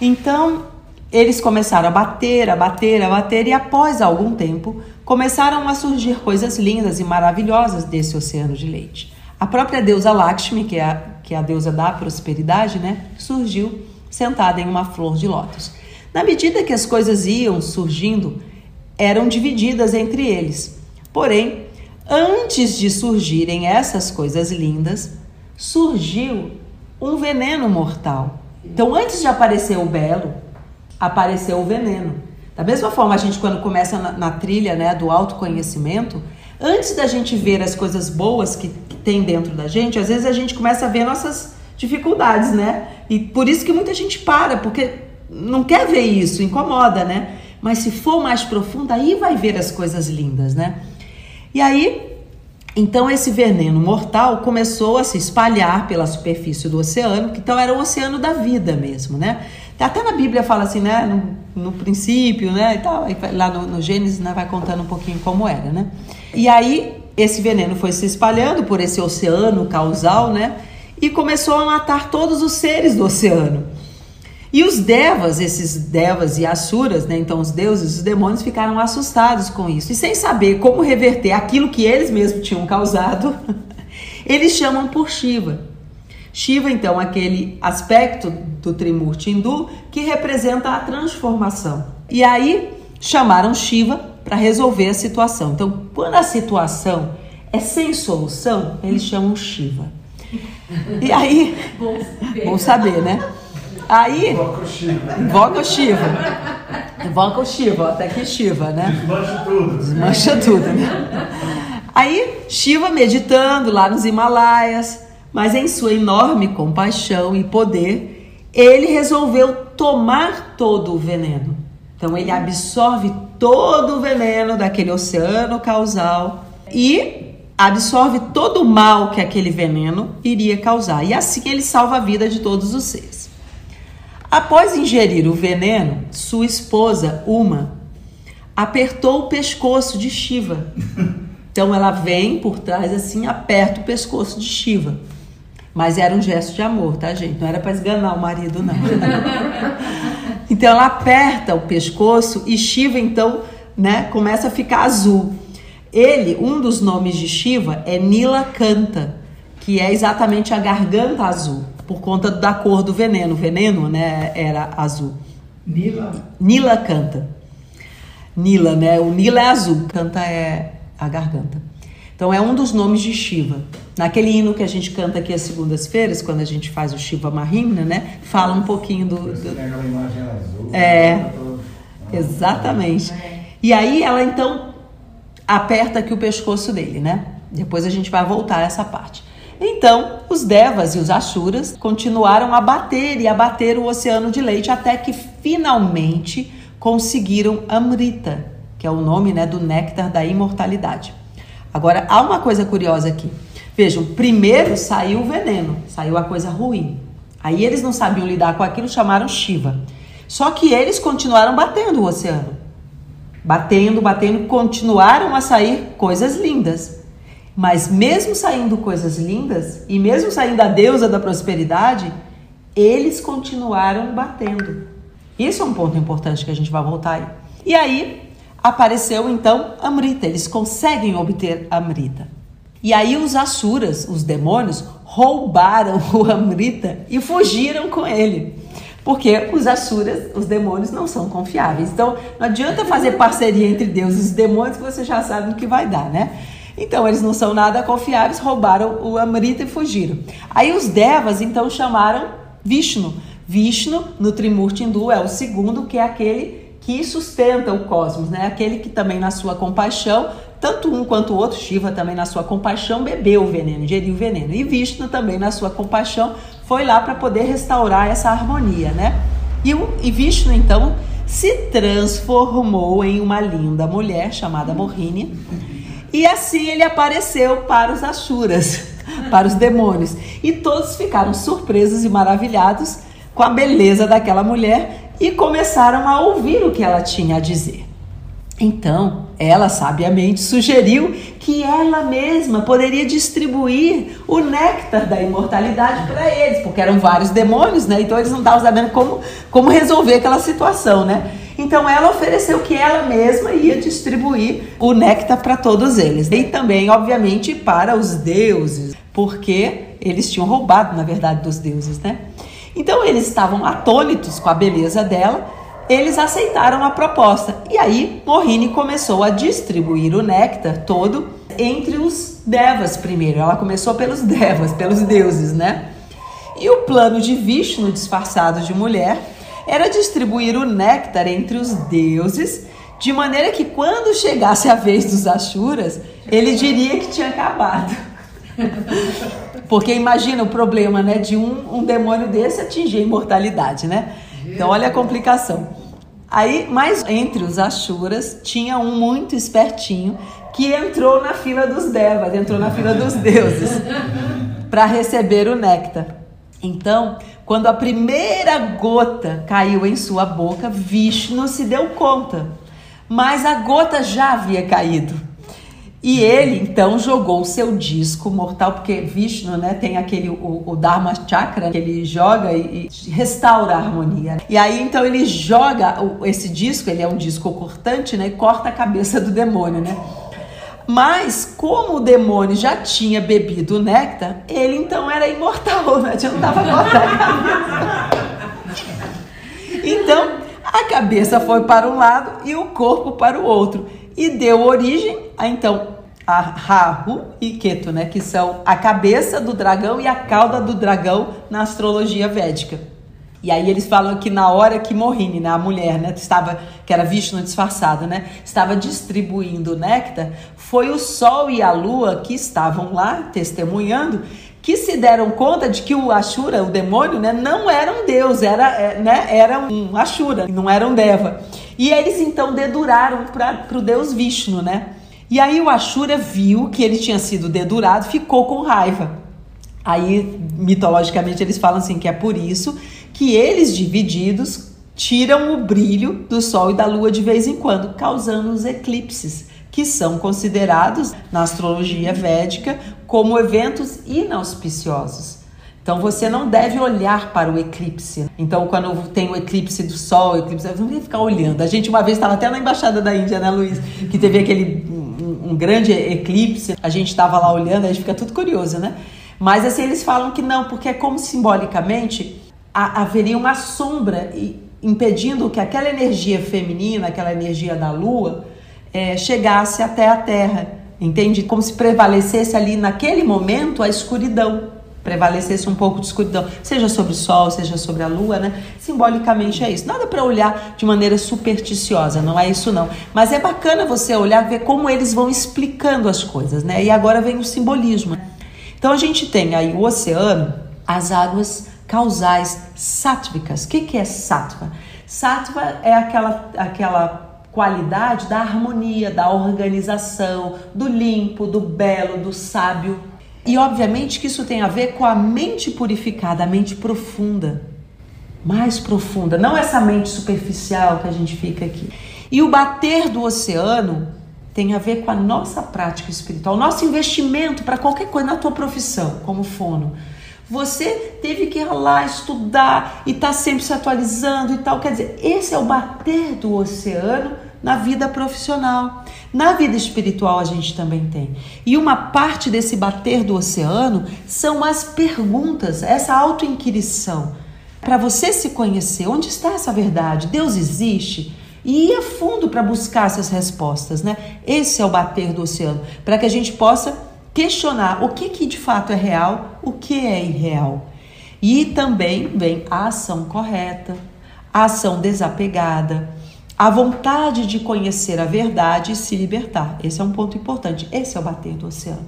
Então eles começaram a bater, a bater, a bater, e após algum tempo começaram a surgir coisas lindas e maravilhosas desse oceano de leite. A própria deusa Lakshmi, que é a, que é a deusa da prosperidade, né, surgiu sentada em uma flor de lótus. Na medida que as coisas iam surgindo, eram divididas entre eles. Porém, antes de surgirem essas coisas lindas, surgiu um veneno mortal. Então, antes de aparecer o belo, apareceu o veneno. Da mesma forma, a gente, quando começa na, na trilha, né, do autoconhecimento, antes da gente ver as coisas boas que tem dentro da gente, às vezes a gente começa a ver nossas dificuldades, né? E por isso que muita gente para, porque não quer ver isso, incomoda, né? Mas se for mais profundo, aí vai ver as coisas lindas, né? E aí, então esse veneno mortal começou a se espalhar pela superfície do oceano, que então era o oceano da vida mesmo, né? Até na Bíblia fala assim, né? No, no princípio, né? E tal, e lá no, no Gênesis, né? Vai contando um pouquinho como era, né? E aí, esse veneno foi se espalhando por esse oceano causal, né? E começou a matar todos os seres do oceano. E os devas, esses devas e asuras, né? Então, os deuses e os demônios ficaram assustados com isso. E sem saber como reverter aquilo que eles mesmos tinham causado, eles chamam por Shiva. Shiva, então, aquele aspecto do Trimurti hindu que representa a transformação. E aí, chamaram Shiva para resolver a situação. Então, quando a situação é sem solução, eles chamam Shiva. E aí, bom saber, bom saber né? Aí, invoca o Shiva. Invoca o Shiva. Invoca o Shiva, até que Shiva, né? Desmancha tudo. Desmancha tudo, né? Aí, Shiva meditando lá nos Himalaias, mas em sua enorme compaixão e poder, ele resolveu tomar todo o veneno. Então, ele absorve todo o veneno daquele oceano causal e absorve todo o mal que aquele veneno iria causar. E assim ele salva a vida de todos os seres. Após ingerir o veneno, sua esposa, Uma, apertou o pescoço de Shiva. Então ela vem por trás assim, aperta o pescoço de Shiva. Mas era um gesto de amor, tá, gente? Não era para esganar o marido, não. Então ela aperta o pescoço e Shiva então, né, começa a ficar azul. Ele, um dos nomes de Shiva é Nila Canta, que é exatamente a garganta azul, por conta da cor do veneno. O veneno, né, era azul. Nila? Nila Canta. Nila, né? O Nila é azul, Canta é a garganta. Então é um dos nomes de Shiva. Naquele hino que a gente canta aqui às segundas-feiras, quando a gente faz o Shiva Mahimna, né? Fala um pouquinho do... do... É, exatamente. E aí ela então aperta aqui o pescoço dele, né? Depois a gente vai voltar a essa parte. Então, os Devas e os Asuras continuaram a bater e a bater o oceano de leite até que finalmente conseguiram Amrita, que é o nome, né, do néctar da imortalidade. Agora, há uma coisa curiosa aqui. Vejam, primeiro saiu o veneno, saiu a coisa ruim. Aí eles não sabiam lidar com aquilo, chamaram Shiva. Só que eles continuaram batendo o oceano. Batendo, batendo, continuaram a sair coisas lindas. Mas mesmo saindo coisas lindas, e mesmo saindo a deusa da prosperidade, eles continuaram batendo. Isso é um ponto importante que a gente vai voltar aí. E aí apareceu então Amrita, eles conseguem obter Amrita. E aí os Asuras, os demônios, roubaram o Amrita e fugiram com ele. Porque os Asuras, os demônios, não são confiáveis. Então não adianta fazer parceria entre Deus e os demônios, que você já sabe no que vai dar, né? Então eles não são nada confiáveis, roubaram o Amrita e fugiram. Aí os Devas então chamaram Vishnu. Vishnu, no Trimurti hindu, é o segundo, que é aquele que sustenta o cosmos, né? Aquele que também na sua compaixão, tanto um quanto o outro, Shiva também na sua compaixão bebeu o veneno, ingeriu o veneno. E Vishnu também na sua compaixão foi lá para poder restaurar essa harmonia, né? E, o, e Vishnu então se transformou em uma linda mulher chamada Mohini. E assim ele apareceu para os Asuras, para os demônios. E todos ficaram surpresos e maravilhados com a beleza daquela mulher e começaram a ouvir o que ela tinha a dizer. Então, ela sabiamente sugeriu que ela mesma poderia distribuir o néctar da imortalidade para eles, porque eram vários demônios, né? Então eles não estavam sabendo como, como resolver aquela situação, né? Então ela ofereceu que ela mesma ia distribuir o néctar para todos eles. E também, obviamente, para os deuses, porque eles tinham roubado, na verdade, dos deuses, né? Então eles estavam atônitos com a beleza dela, eles aceitaram a proposta. E aí Mohini começou a distribuir o néctar todo entre os Devas primeiro. Ela começou pelos Devas, pelos deuses, né? E o plano de Vishnu, disfarçado de mulher, era distribuir o néctar entre os deuses, de maneira que quando chegasse a vez dos Asuras, ele diria que tinha acabado. Porque imagina o problema, né, de um, um demônio desse atingir a imortalidade, né? Então olha a complicação. Aí, mas entre os Asuras tinha um muito espertinho que entrou na fila dos Devas, entrou na fila dos deuses para receber o néctar. Então, quando a primeira gota caiu em sua boca, Vishnu se deu conta, mas a gota já havia caído. E ele, então, jogou o seu disco mortal, porque Vishnu, né, tem aquele, o, o Dharma Chakra, que ele joga e, e restaura a harmonia. E aí, então, ele joga o, esse disco, ele é um disco cortante, né, e corta a cabeça do demônio, né? Mas, como o demônio já tinha bebido o néctar, ele, então, era imortal, né? Já não dava cortar a cabeça. Então, a cabeça foi para um lado e o corpo para o outro. E deu origem a, então, a Rahu e Ketu, né? Que são a cabeça do dragão e a cauda do dragão na astrologia védica. E aí eles falam que na hora que Mohini, né, a mulher, né, estava, que era Vishnu disfarçado, né, estava distribuindo o néctar, foi o sol e a lua que estavam lá testemunhando, que se deram conta de que o Asura, o demônio, né, não era um deus, era, né, era um Asura, não era um Deva. E eles então deduraram para o deus Vishnu, né? E aí o Asura viu que ele tinha sido dedurado, ficou com raiva. Aí, mitologicamente, eles falam assim que é por isso que eles, divididos, tiram o brilho do sol e da lua de vez em quando, causando os eclipses, que são considerados, na astrologia védica, como eventos inauspiciosos. Então você não deve olhar para o eclipse. Então quando tem o eclipse do sol, o eclipse, você não deve ficar olhando. A gente uma vez estava até na Embaixada da Índia, né, Luiz? Que teve aquele um, um grande eclipse. A gente estava lá olhando, a gente fica tudo curioso, né? Mas assim, eles falam que não, porque é como simbolicamente a, haveria uma sombra impedindo que aquela energia feminina, aquela energia da lua, é, chegasse até a Terra. Entende? Como se prevalecesse ali naquele momento a escuridão. Prevalecesse um pouco de escuridão, seja sobre o sol, seja sobre a lua, né? Simbolicamente é isso. Nada para olhar de maneira supersticiosa, não é isso não. Mas é bacana você olhar, ver como eles vão explicando as coisas, né? E agora vem o simbolismo. Então a gente tem aí o oceano, as águas causais sáttvicas. O que que é sáttva? Sáttva é aquela, aquela qualidade da harmonia, da organização, do limpo, do belo, do sábio. E obviamente que isso tem a ver com a mente purificada, a mente profunda, mais profunda, não essa mente superficial que a gente fica aqui. E o bater do oceano tem a ver com a nossa prática espiritual, o nosso investimento para qualquer coisa na tua profissão, como fono. Você teve que ir lá estudar e tá sempre se atualizando e tal, quer dizer, esse é o bater do oceano na vida profissional. Na vida espiritual a gente também tem. E uma parte desse bater do oceano são as perguntas, essa auto-inquirição. Para você se conhecer, onde está essa verdade? Deus existe? E ir a fundo para buscar essas respostas, né? Esse é o bater do oceano, para que a gente possa questionar o que, que de fato é real, o que é irreal. E também vem a ação correta, a ação desapegada, a vontade de conhecer a verdade e se libertar. Esse é um ponto importante, esse é o bater do oceano.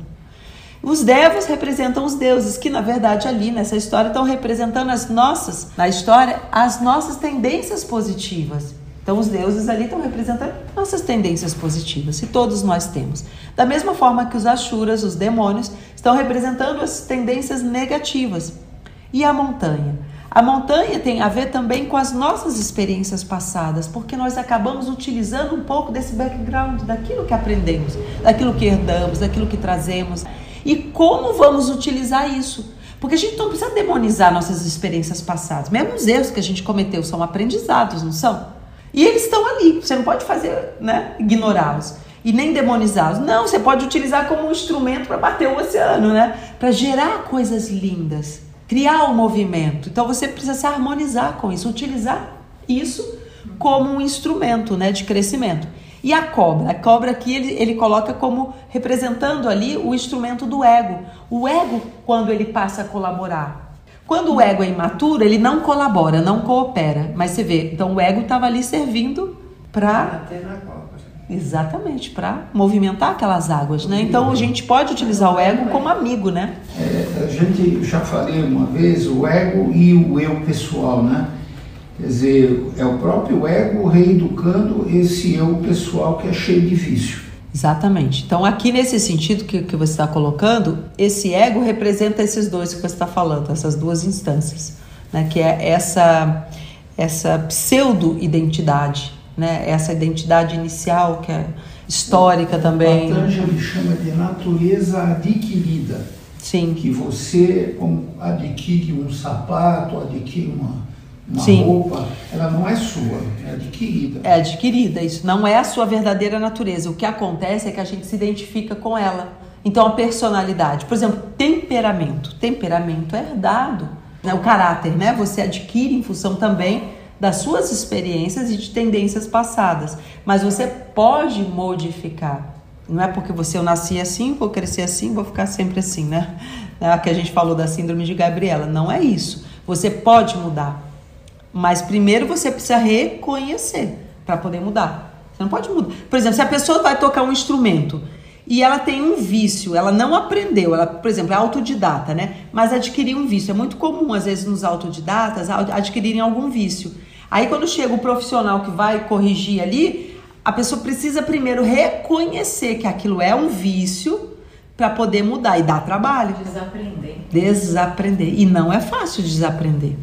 Os devas representam os deuses, que na verdade ali nessa história estão representando as nossas, na história, as nossas tendências positivas. Então os deuses ali estão representando nossas tendências positivas, que todos nós temos. Da mesma forma que os Asuras, os demônios, estão representando as tendências negativas. E a montanha? A montanha tem a ver também com as nossas experiências passadas, porque nós acabamos utilizando um pouco desse background, daquilo que aprendemos, daquilo que herdamos, daquilo que trazemos. E como vamos utilizar isso? Porque a gente não precisa demonizar nossas experiências passadas. Mesmo os erros que a gente cometeu são aprendizados, não são? E eles estão ali, você não pode fazer, né, ignorá-los e nem demonizá-los. Não, você pode utilizar como um instrumento para bater o oceano, né? Para gerar coisas lindas, criar um movimento. Então você precisa se harmonizar com isso, utilizar isso como um instrumento, né, de crescimento. E a cobra? A cobra aqui ele, ele coloca como representando ali o instrumento do ego. O ego, quando ele passa a colaborar, quando o ego é imaturo, ele não colabora, não coopera. Mas você vê, então o ego estava ali servindo para... Exatamente, para movimentar aquelas águas, né? Então a gente pode utilizar o ego como amigo, né? É, a gente já falei uma vez, o ego e o eu pessoal, né? Quer dizer, é o próprio ego reeducando esse eu pessoal que é cheio de vício. Exatamente. Então aqui nesse sentido que, que você está colocando, esse ego representa esses dois que você está falando, essas duas instâncias, né? Que é essa, essa pseudo-identidade, né? Essa identidade inicial que é histórica também. Patanjali chama de natureza adquirida. Sim. Que você adquire um sapato, adquire uma... Uma Sim. roupa, ela não é sua, é adquirida. É adquirida, isso não é a sua verdadeira natureza. O que acontece é que a gente se identifica com ela. Então a personalidade, por exemplo, temperamento. Temperamento é herdado, né? O caráter, né? Você adquire em função também das suas experiências e de tendências passadas. Mas você pode modificar. Não é porque você eu nasci assim, vou crescer assim, vou ficar sempre assim, né? É que a gente falou da síndrome de Gabriela. Não é isso. Você pode mudar. Mas primeiro você precisa reconhecer para poder mudar. Você não pode mudar. Por exemplo, se a pessoa vai tocar um instrumento e ela tem um vício, ela não aprendeu, ela, por exemplo, é autodidata, né? Mas adquiriu um vício. É muito comum, às vezes, nos autodidatas adquirirem algum vício. Aí, quando chega o profissional que vai corrigir ali, a pessoa precisa primeiro reconhecer que aquilo é um vício para poder mudar. E dá trabalho. Desaprender. Desaprender. E não é fácil desaprender.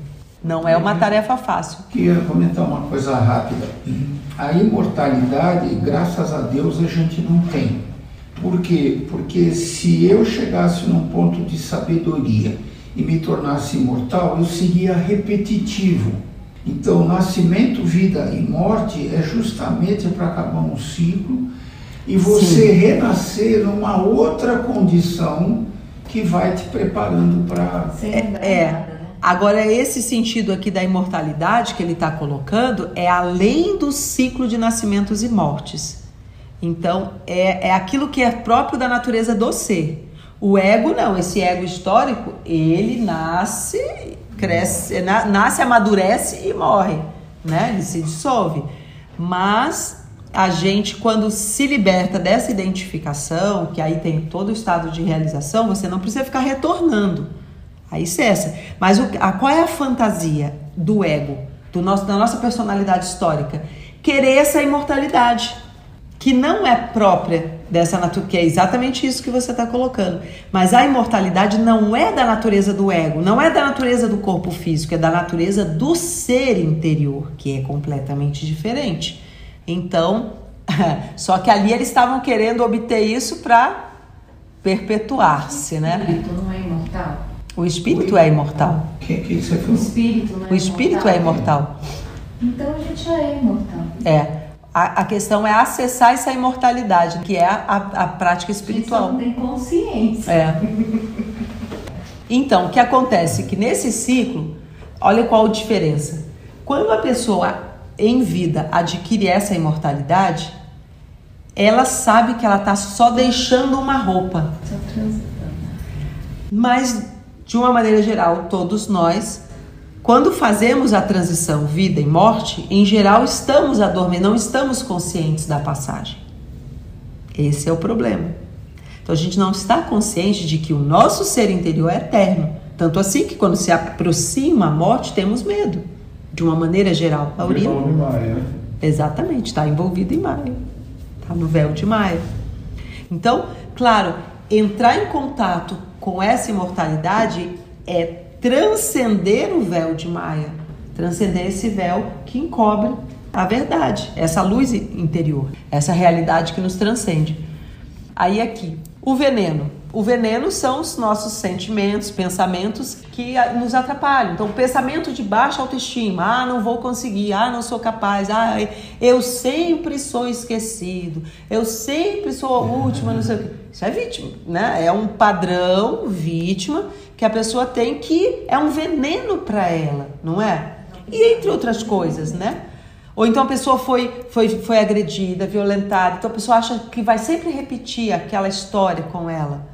Não é uma tarefa fácil. Queria comentar uma coisa rápida. A imortalidade, graças a Deus, a gente não tem. Por quê? Porque se eu chegasse num ponto de sabedoria e me tornasse imortal, eu seria repetitivo. Então, nascimento, vida e morte é justamente para acabar um ciclo e você Sim. renascer numa outra condição que vai te preparando para... É, é. Agora, esse sentido aqui da imortalidade que ele está colocando é além do ciclo de nascimentos e mortes. Então, é, é aquilo que é próprio da natureza do ser. O ego não, esse ego histórico, ele nasce, cresce, nasce, amadurece e morre, né? Ele se dissolve. Mas a gente, quando se liberta dessa identificação, que aí tem todo o estado de realização, você não precisa ficar retornando. Aí cessa. Mas o, a, qual é a fantasia do ego, do nosso, da nossa personalidade histórica? Querer essa imortalidade, que não é própria dessa natureza, que é exatamente isso que você está colocando. Mas a imortalidade não é da natureza do ego, não é da natureza do corpo físico, é da natureza do ser interior, que é completamente diferente. Então, só que ali eles estavam querendo obter isso para perpetuar-se, né? O espírito não é imortal. O espírito é imortal. O que, que você falou? O espírito não é imortal. O espírito é imortal. Então a gente já é imortal. É. A, a questão é acessar essa imortalidade, que é a, a, a prática espiritual. A gente só não tem consciência. É. Então, o que acontece? Que nesse ciclo, olha qual a diferença. Quando a pessoa em vida adquire essa imortalidade, ela sabe que ela está só deixando uma roupa. Só transitando. Mas, de uma maneira geral, todos nós... Quando fazemos a transição vida e morte, em geral estamos adormecidos, não estamos conscientes da passagem. Esse é o problema. Então a gente não está consciente de que o nosso ser interior é eterno. Tanto assim que quando se aproxima a morte, temos medo. De uma maneira geral. Maurina. Envolve Maia. Exatamente, está envolvido em Maia. Está no véu de Maia. Então, claro, entrar em contato com essa imortalidade é transcender o véu de Maia, transcender esse véu que encobre a verdade, essa luz interior, essa realidade que nos transcende. Aí aqui, o veneno. O veneno são os nossos sentimentos, pensamentos que nos atrapalham. Então, pensamento de baixa autoestima, ah, não vou conseguir, ah, não sou capaz, ah, eu sempre sou esquecido, eu sempre sou a última, não sei o quê. Isso é vítima, né? É um padrão vítima que a pessoa tem, que é um veneno para ela, não é? E entre outras coisas, né? Ou então a pessoa foi, foi, foi agredida, violentada, então a pessoa acha que vai sempre repetir aquela história com ela.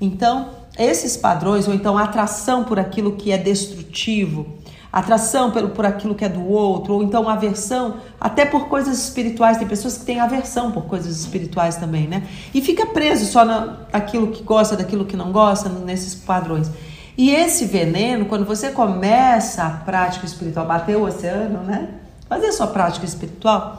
Então, esses padrões, ou então a atração por aquilo que é destrutivo, atração por, por aquilo que é do outro, ou então aversão, até por coisas espirituais. Tem pessoas que têm aversão por coisas espirituais também, né? E fica preso só naquilo que gosta, daquilo que não gosta, nesses padrões. E esse veneno, quando você começa a prática espiritual, bater o oceano, né? Fazer a sua prática espiritual,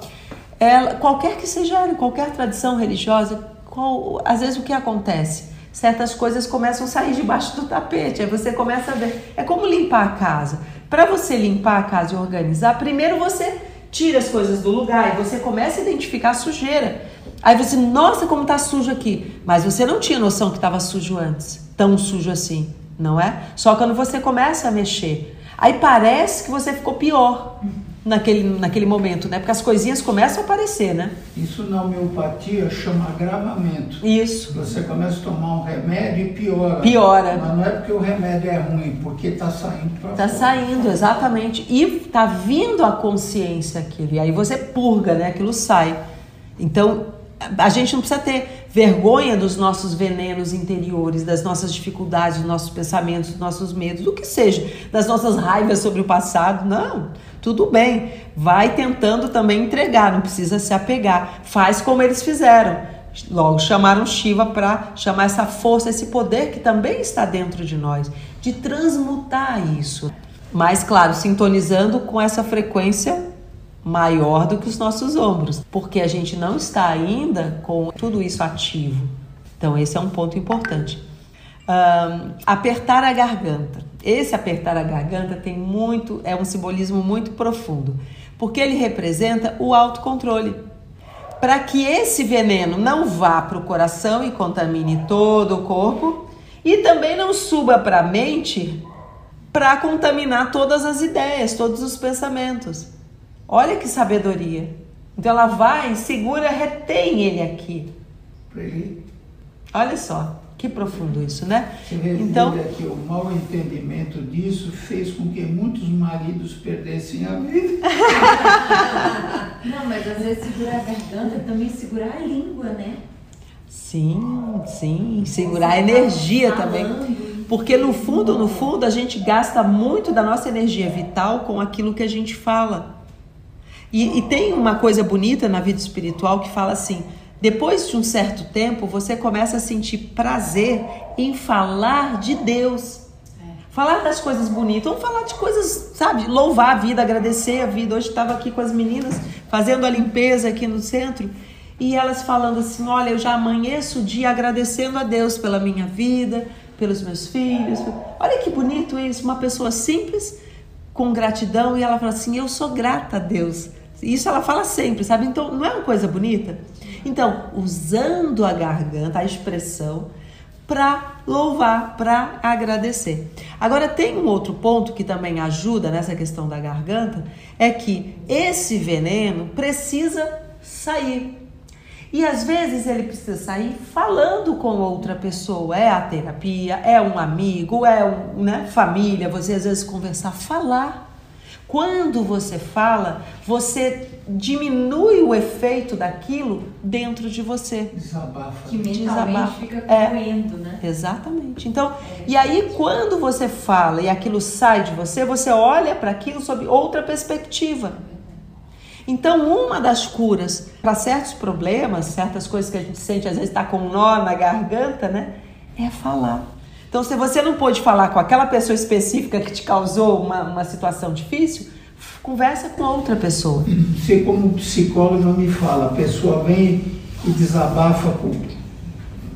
ela, qualquer que seja, qualquer tradição religiosa, qual, às vezes o que acontece? Certas coisas começam a sair debaixo do tapete, aí você começa a ver. É como limpar a casa. Para você limpar a casa e organizar, primeiro você tira as coisas do lugar e você começa a identificar a sujeira. Aí você, nossa, como tá sujo aqui. Mas você não tinha noção que estava sujo antes, tão sujo assim, não é? Só quando você começa a mexer. Aí parece que você ficou pior naquele, naquele momento, né? Porque as coisinhas começam a aparecer, né? Isso na homeopatia chama agravamento. Isso. Você começa a tomar um remédio e piora. Piora. Mas não é porque o remédio é ruim, porque está saindo para fora. Está saindo, exatamente. E está vindo a consciência aquilo. E aí você purga, né? Aquilo sai. Então, a gente não precisa ter vergonha dos nossos venenos interiores, das nossas dificuldades, dos nossos pensamentos, dos nossos medos, do que seja, das nossas raivas sobre o passado. Não, tudo bem. Vai tentando também entregar, não precisa se apegar. Faz como eles fizeram. Logo chamaram Shiva para chamar essa força, esse poder que também está dentro de nós, de transmutar isso. Mas, claro, sintonizando com essa frequência maior do que os nossos ombros, porque a gente não está ainda com tudo isso ativo. Então esse é um ponto importante. Um, apertar a garganta. Esse apertar a garganta tem muito, é um simbolismo muito profundo, porque ele representa o autocontrole. Para que esse veneno não vá para o coração e contamine todo o corpo, E também não suba para a mente para contaminar todas as ideias, todos os pensamentos. Olha que sabedoria. Então ela vai, segura, retém ele aqui. Olha só, que profundo isso, né? Então, que o mau entendimento disso fez com que muitos maridos perdessem a vida. Não, mas às vezes segurar a garganta também segurar a língua, né? Sim, sim, segurar a energia também. Porque no fundo, no fundo, a gente gasta muito da nossa energia vital com aquilo que a gente fala. E, e tem uma coisa bonita na vida espiritual que fala assim: depois de um certo tempo, você começa a sentir prazer em falar de Deus. Falar das coisas bonitas, ou falar de coisas, sabe, louvar a vida, agradecer a vida. Hoje estava aqui com as meninas, fazendo a limpeza aqui no centro. E elas falando assim, olha, eu já amanheço o dia agradecendo a Deus pela minha vida, pelos meus filhos. Olha que bonito isso, uma pessoa simples, com gratidão, e ela fala assim, eu sou grata a Deus. Isso ela fala sempre, sabe? Então, não é uma coisa bonita? Então, usando a garganta, a expressão, para louvar, para agradecer. Agora, tem um outro ponto que também ajuda nessa questão da garganta, é que esse veneno precisa sair. E às vezes ele precisa sair falando com outra pessoa, é a terapia, é um amigo, é um, né, família, você às vezes conversar, falar. Quando você fala, você diminui o efeito daquilo dentro de você. Desabafa. Que mentalmente Desabafa. Fica correndo, é, né? Exatamente. Então, é, e aí quando você fala e aquilo sai de você, você olha para aquilo sob outra perspectiva. Então, uma das curas para certos problemas, certas coisas que a gente sente, às vezes está com um nó na garganta, né? É falar. Então, se você não pôde falar com aquela pessoa específica que te causou uma, uma situação difícil, conversa com outra pessoa. Você, como psicólogo, me fala, a pessoa vem e desabafa com,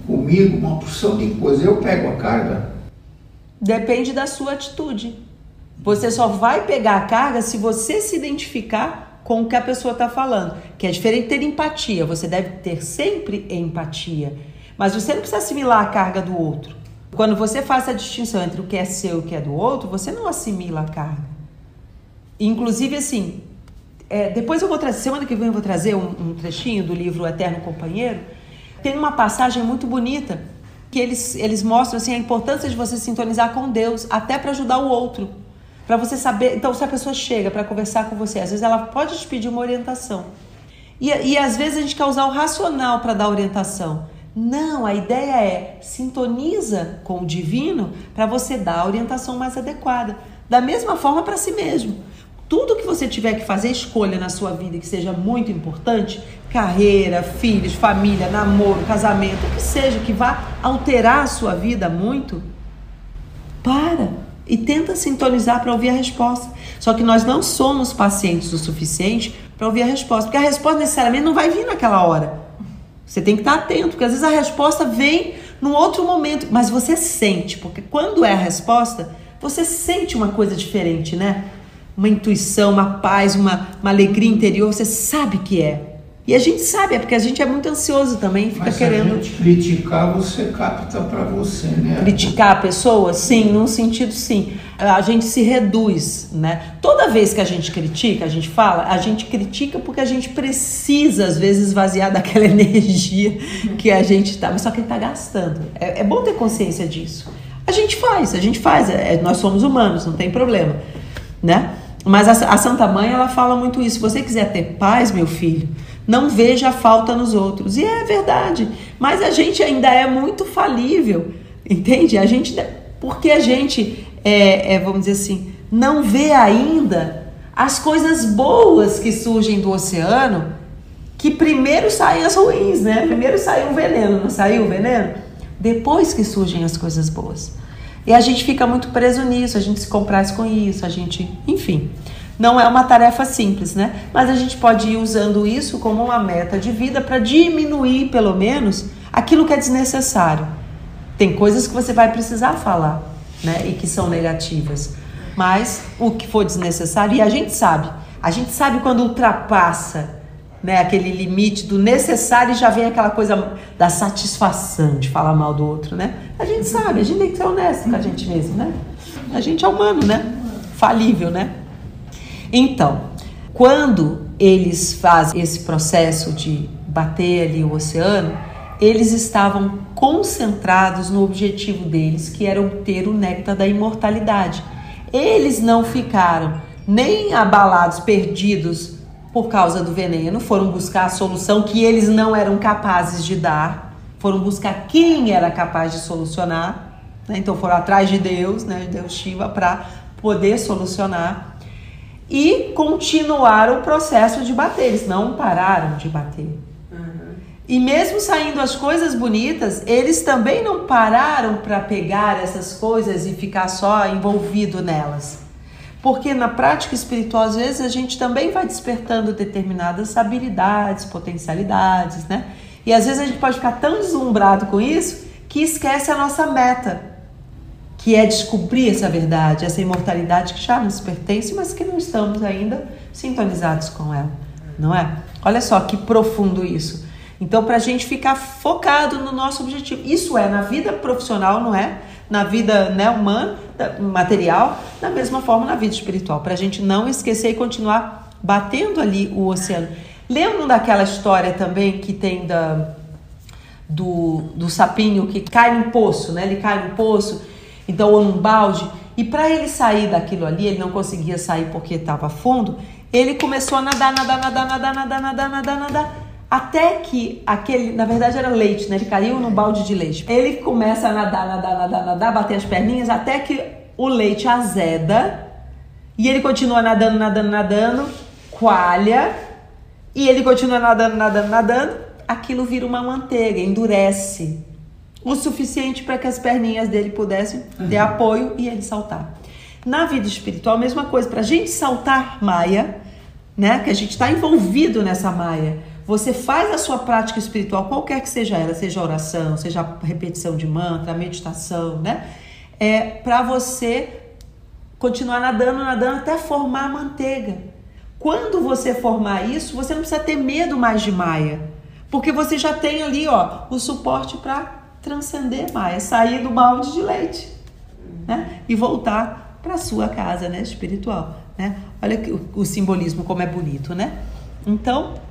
comigo uma porção de coisa. Eu pego a carga? Depende da sua atitude. Você só vai pegar a carga se você se identificar com o que a pessoa está falando, que é diferente ter empatia, você deve ter sempre empatia, mas você não precisa assimilar a carga do outro. Quando você faz a distinção entre o que é seu e o que é do outro, você não assimila a carga. Inclusive assim, é, depois eu vou trazer, semana que vem eu vou trazer um, um trechinho do livro O Eterno Companheiro, tem uma passagem muito bonita, que eles, eles mostram assim, a importância de você sintonizar com Deus, até para ajudar o outro. Para você saber, então se a pessoa chega para conversar com você, às vezes ela pode te pedir uma orientação. E, e às vezes a gente quer usar o racional para dar orientação. Não, a ideia é sintoniza com o divino para você dar a orientação mais adequada. Da mesma forma para si mesmo. Tudo que você tiver que fazer, escolha na sua vida que seja muito importante, carreira, filhos, família, namoro, casamento, o que seja, que vá alterar a sua vida muito, para. E tenta sintonizar para ouvir a resposta. Só que nós não somos pacientes o suficiente para ouvir a resposta. Porque a resposta necessariamente não vai vir naquela hora. Você tem que estar atento, porque às vezes a resposta vem num outro momento. Mas você sente, porque quando é a resposta, você sente uma coisa diferente, né? Uma intuição, uma paz, uma, uma alegria interior. Você sabe que é. E a gente sabe, é porque a gente é muito ansioso também, fica mas querendo... Mas a gente criticar, você capta para você, né? Criticar a pessoa? Sim, num sentido sim. A gente se reduz, né? Toda vez que a gente critica, a gente fala, a gente critica porque a gente precisa, às vezes, esvaziar daquela energia que a gente está... Mas só que ele está gastando. É, é bom ter consciência disso. A gente faz, a gente faz. É, nós somos humanos, não tem problema, né? Mas a, a Santa Mãe, ela fala muito isso. Se você quiser ter paz, meu filho... Não veja a falta nos outros. E é verdade. Mas a gente ainda é muito falível. Entende? A gente, porque a gente, é, é, vamos dizer assim, não vê ainda as coisas boas que surgem do oceano, que primeiro saem as ruins, né? Primeiro saiu o veneno, não saiu o veneno? Depois que surgem as coisas boas. E a gente fica muito preso nisso, a gente se compraz com isso, a gente... Enfim... Não é uma tarefa simples, né? Mas a gente pode ir usando isso como uma meta de vida para diminuir, pelo menos, aquilo que é desnecessário. Tem coisas que você vai precisar falar, né? E que são negativas. Mas o que for desnecessário, e a gente sabe. A gente sabe quando ultrapassa, né, aquele limite do necessário, e já vem aquela coisa da satisfação de falar mal do outro, né? A gente sabe, a gente tem que ser honesto com a gente mesmo, né? A gente é humano, né? Falível, né? Então, quando eles fazem esse processo de bater ali o oceano, eles estavam concentrados no objetivo deles, que era obter o néctar da imortalidade. Eles não ficaram nem abalados, perdidos por causa do veneno, foram buscar a solução que eles não eram capazes de dar, foram buscar quem era capaz de solucionar, né? Então foram atrás de Deus, né? Deus Shiva, para poder solucionar, e continuaram o processo de bater, eles não pararam de bater. E mesmo saindo as coisas bonitas, eles também não pararam para pegar essas coisas e ficar só envolvido nelas. Porque na prática espiritual, às vezes, a gente também vai despertando determinadas habilidades, potencialidades, né? E às vezes a gente pode ficar tão deslumbrado com isso que esquece a nossa meta, que é descobrir essa verdade, essa imortalidade que já nos pertence, mas que não estamos ainda sintonizados com ela, não é? Olha só que profundo isso. Então, para a gente ficar focado no nosso objetivo. Isso é na vida profissional, não é? Na vida, né, humana, material, da mesma forma na vida espiritual. Para a gente não esquecer e continuar batendo ali o oceano. Lembram daquela história também que tem da, do, do sapinho que cai num poço, né? Ele cai num poço, então, ou num balde. E para ele sair daquilo ali, ele não conseguia sair porque estava fundo. Ele começou a nadar, nadar, nadar, nadar, nadar, nadar, nadar, nadar. Até que aquele, na verdade era leite, né? Ele caiu no balde de leite. Ele começa a nadar, nadar, nadar, nadar, bater as perninhas, até que o leite azeda. E ele continua nadando, nadando, nadando, coalha. E ele continua nadando, nadando, nadando. Aquilo vira uma manteiga, endurece. O suficiente para que as perninhas dele pudessem ter apoio e ele saltar. Na vida espiritual, a mesma coisa. Para a gente saltar Maia, né? Que a gente está envolvido nessa Maia. Você faz a sua prática espiritual, qualquer que seja ela, seja oração, seja repetição de mantra, meditação, né? É para você continuar nadando, nadando até formar a manteiga. Quando você formar isso, você não precisa ter medo mais de Maia, porque você já tem ali, ó, o suporte para transcender Maia, sair do balde de leite, né? E voltar para sua casa, né, espiritual, né? Olha o, o simbolismo como é bonito, né? Então,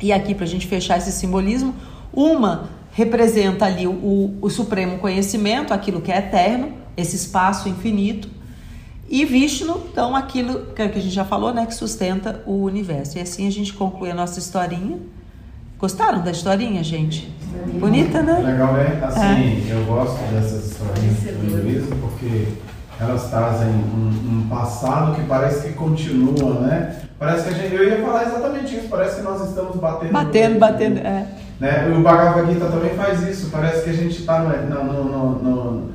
e aqui, para a gente fechar esse simbolismo, Uma representa ali o, o, o supremo conhecimento, aquilo que é eterno, esse espaço infinito. E Vishnu, então, aquilo que a gente já falou, né, que sustenta o universo. E assim a gente conclui a nossa historinha. Gostaram da historinha, gente? Sim. Bonita, né? Legal, né? Assim, é. Eu gosto dessas historinhas do hinduísmo, porque elas trazem um, um passado que parece que continua, né? Parece que a gente, eu ia falar exatamente isso, parece que nós estamos batendo... Batendo, batendo, é. Né? O Bhagavad Gita também faz isso, parece que a gente está no, no, no, no,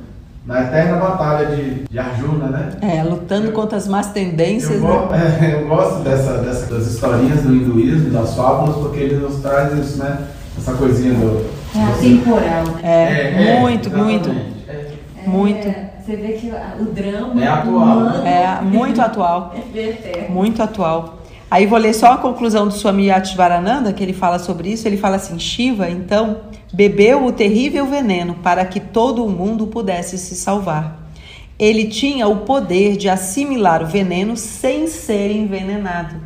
na eterna batalha de, de Arjuna, né? É, lutando eu, contra as más tendências, eu, né? Eu gosto dessa, dessa, das historinhas do hinduísmo, das fábulas, porque ele nos traz isso, né? Essa coisinha do... É, temporal, né? É, é, muito, é, muito, é. muito. É. Você vê que o drama é atual, humano, é muito atual, é muito atual. Aí vou ler só a conclusão do Swami Ativarananda, que ele fala sobre isso. Ele fala assim: Shiva, então, bebeu o terrível veneno para que todo o mundo pudesse se salvar. Ele tinha o poder de assimilar o veneno sem ser envenenado.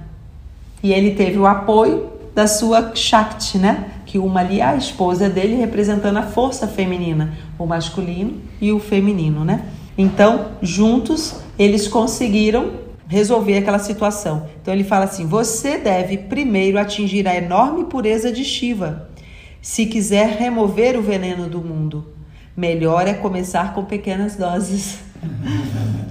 E ele teve o apoio da sua Shakti, né? Que Uma ali, a esposa dele, representando a força feminina, o masculino e o feminino, né? Então, juntos, eles conseguiram resolver aquela situação. Então, ele fala assim: você deve primeiro atingir a enorme pureza de Shiva, se quiser remover o veneno do mundo. Melhor é começar com pequenas doses.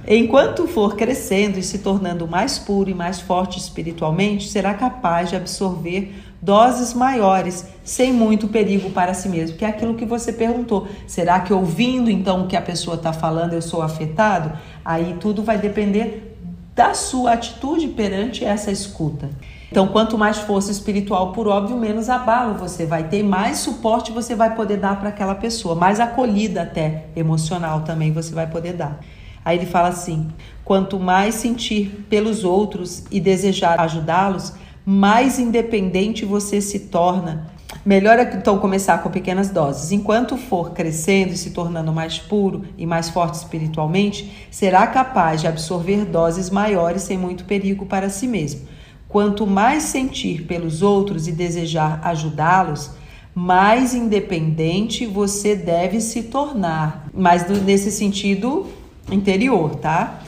Enquanto for crescendo e se tornando mais puro e mais forte espiritualmente, será capaz de absorver doses maiores, sem muito perigo para si mesmo. Que é aquilo que você perguntou. Será que ouvindo, então, o que a pessoa está falando, eu sou afetado? Aí tudo vai depender da sua atitude perante essa escuta. Então, quanto mais força espiritual, por óbvio, menos abalo você vai ter, mais suporte você vai poder dar para aquela pessoa, mais acolhida até, emocional também você vai poder dar. Aí ele fala assim: quanto mais sentir pelos outros e desejar ajudá-los, mais independente você se torna. Melhor então começar com pequenas doses. Enquanto for crescendo e se tornando mais puro e mais forte espiritualmente, será capaz de absorver doses maiores sem muito perigo para si mesmo. Quanto mais sentir pelos outros e desejar ajudá-los, mais independente você deve se tornar. Mas nesse sentido interior, tá?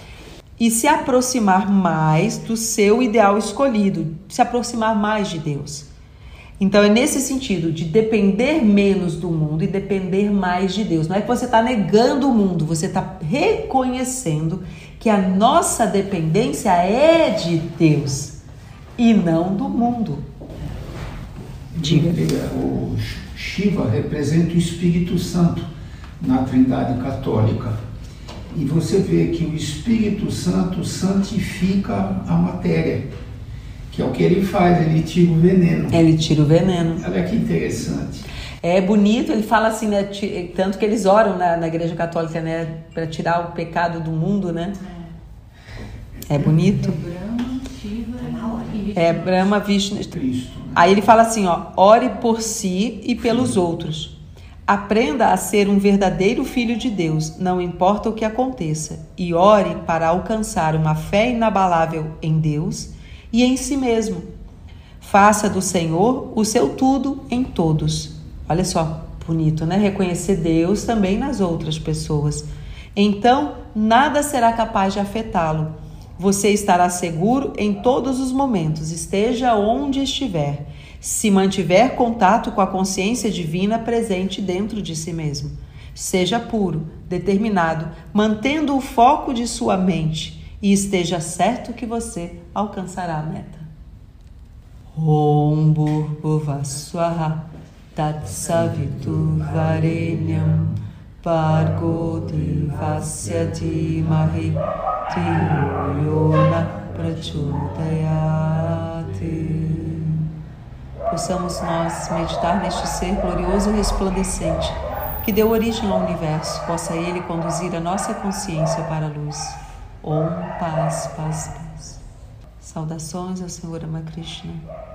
E se aproximar mais do seu ideal escolhido, se aproximar mais de Deus. Então é nesse sentido de depender menos do mundo e depender mais de Deus. Não é que você está negando o mundo, você está reconhecendo que a nossa dependência é de Deus e não do mundo. Diga. O Shiva representa o Espírito Santo na Trindade Católica. E você vê que o Espírito Santo santifica a matéria. Que é o que ele faz, ele tira o veneno. Ele tira o veneno. Olha que interessante. É bonito, ele fala assim, né, tanto que eles oram na, na Igreja Católica, né, para tirar o pecado do mundo, né? É, é bonito. É Brahma, Shiva e Vishnu. É Brahma, Vishnu. Cristo, né? Aí ele fala assim, ó, ore por si e pelos Sim. outros. Aprenda a ser um verdadeiro filho de Deus, não importa o que aconteça, e ore para alcançar uma fé inabalável em Deus e em si mesmo. Faça do Senhor o seu tudo em todos. Olha só, bonito, né? Reconhecer Deus também nas outras pessoas. Então, nada será capaz de afetá-lo. Você estará seguro em todos os momentos, esteja onde estiver, se mantiver contato com a consciência divina presente dentro de si mesmo. Seja puro, determinado, mantendo o foco de sua mente. E esteja certo que você alcançará a meta. Om Bhur Bhuva Svah Tad Savitur Varenyam Bargo Devasya Dhimahi Dhiyo Na Prachodayate. Possamos nós meditar neste ser glorioso e resplandecente que deu origem ao universo. Possa ele conduzir a nossa consciência para a luz. Om, paz, paz, paz. Saudações ao Senhor Amakrishna.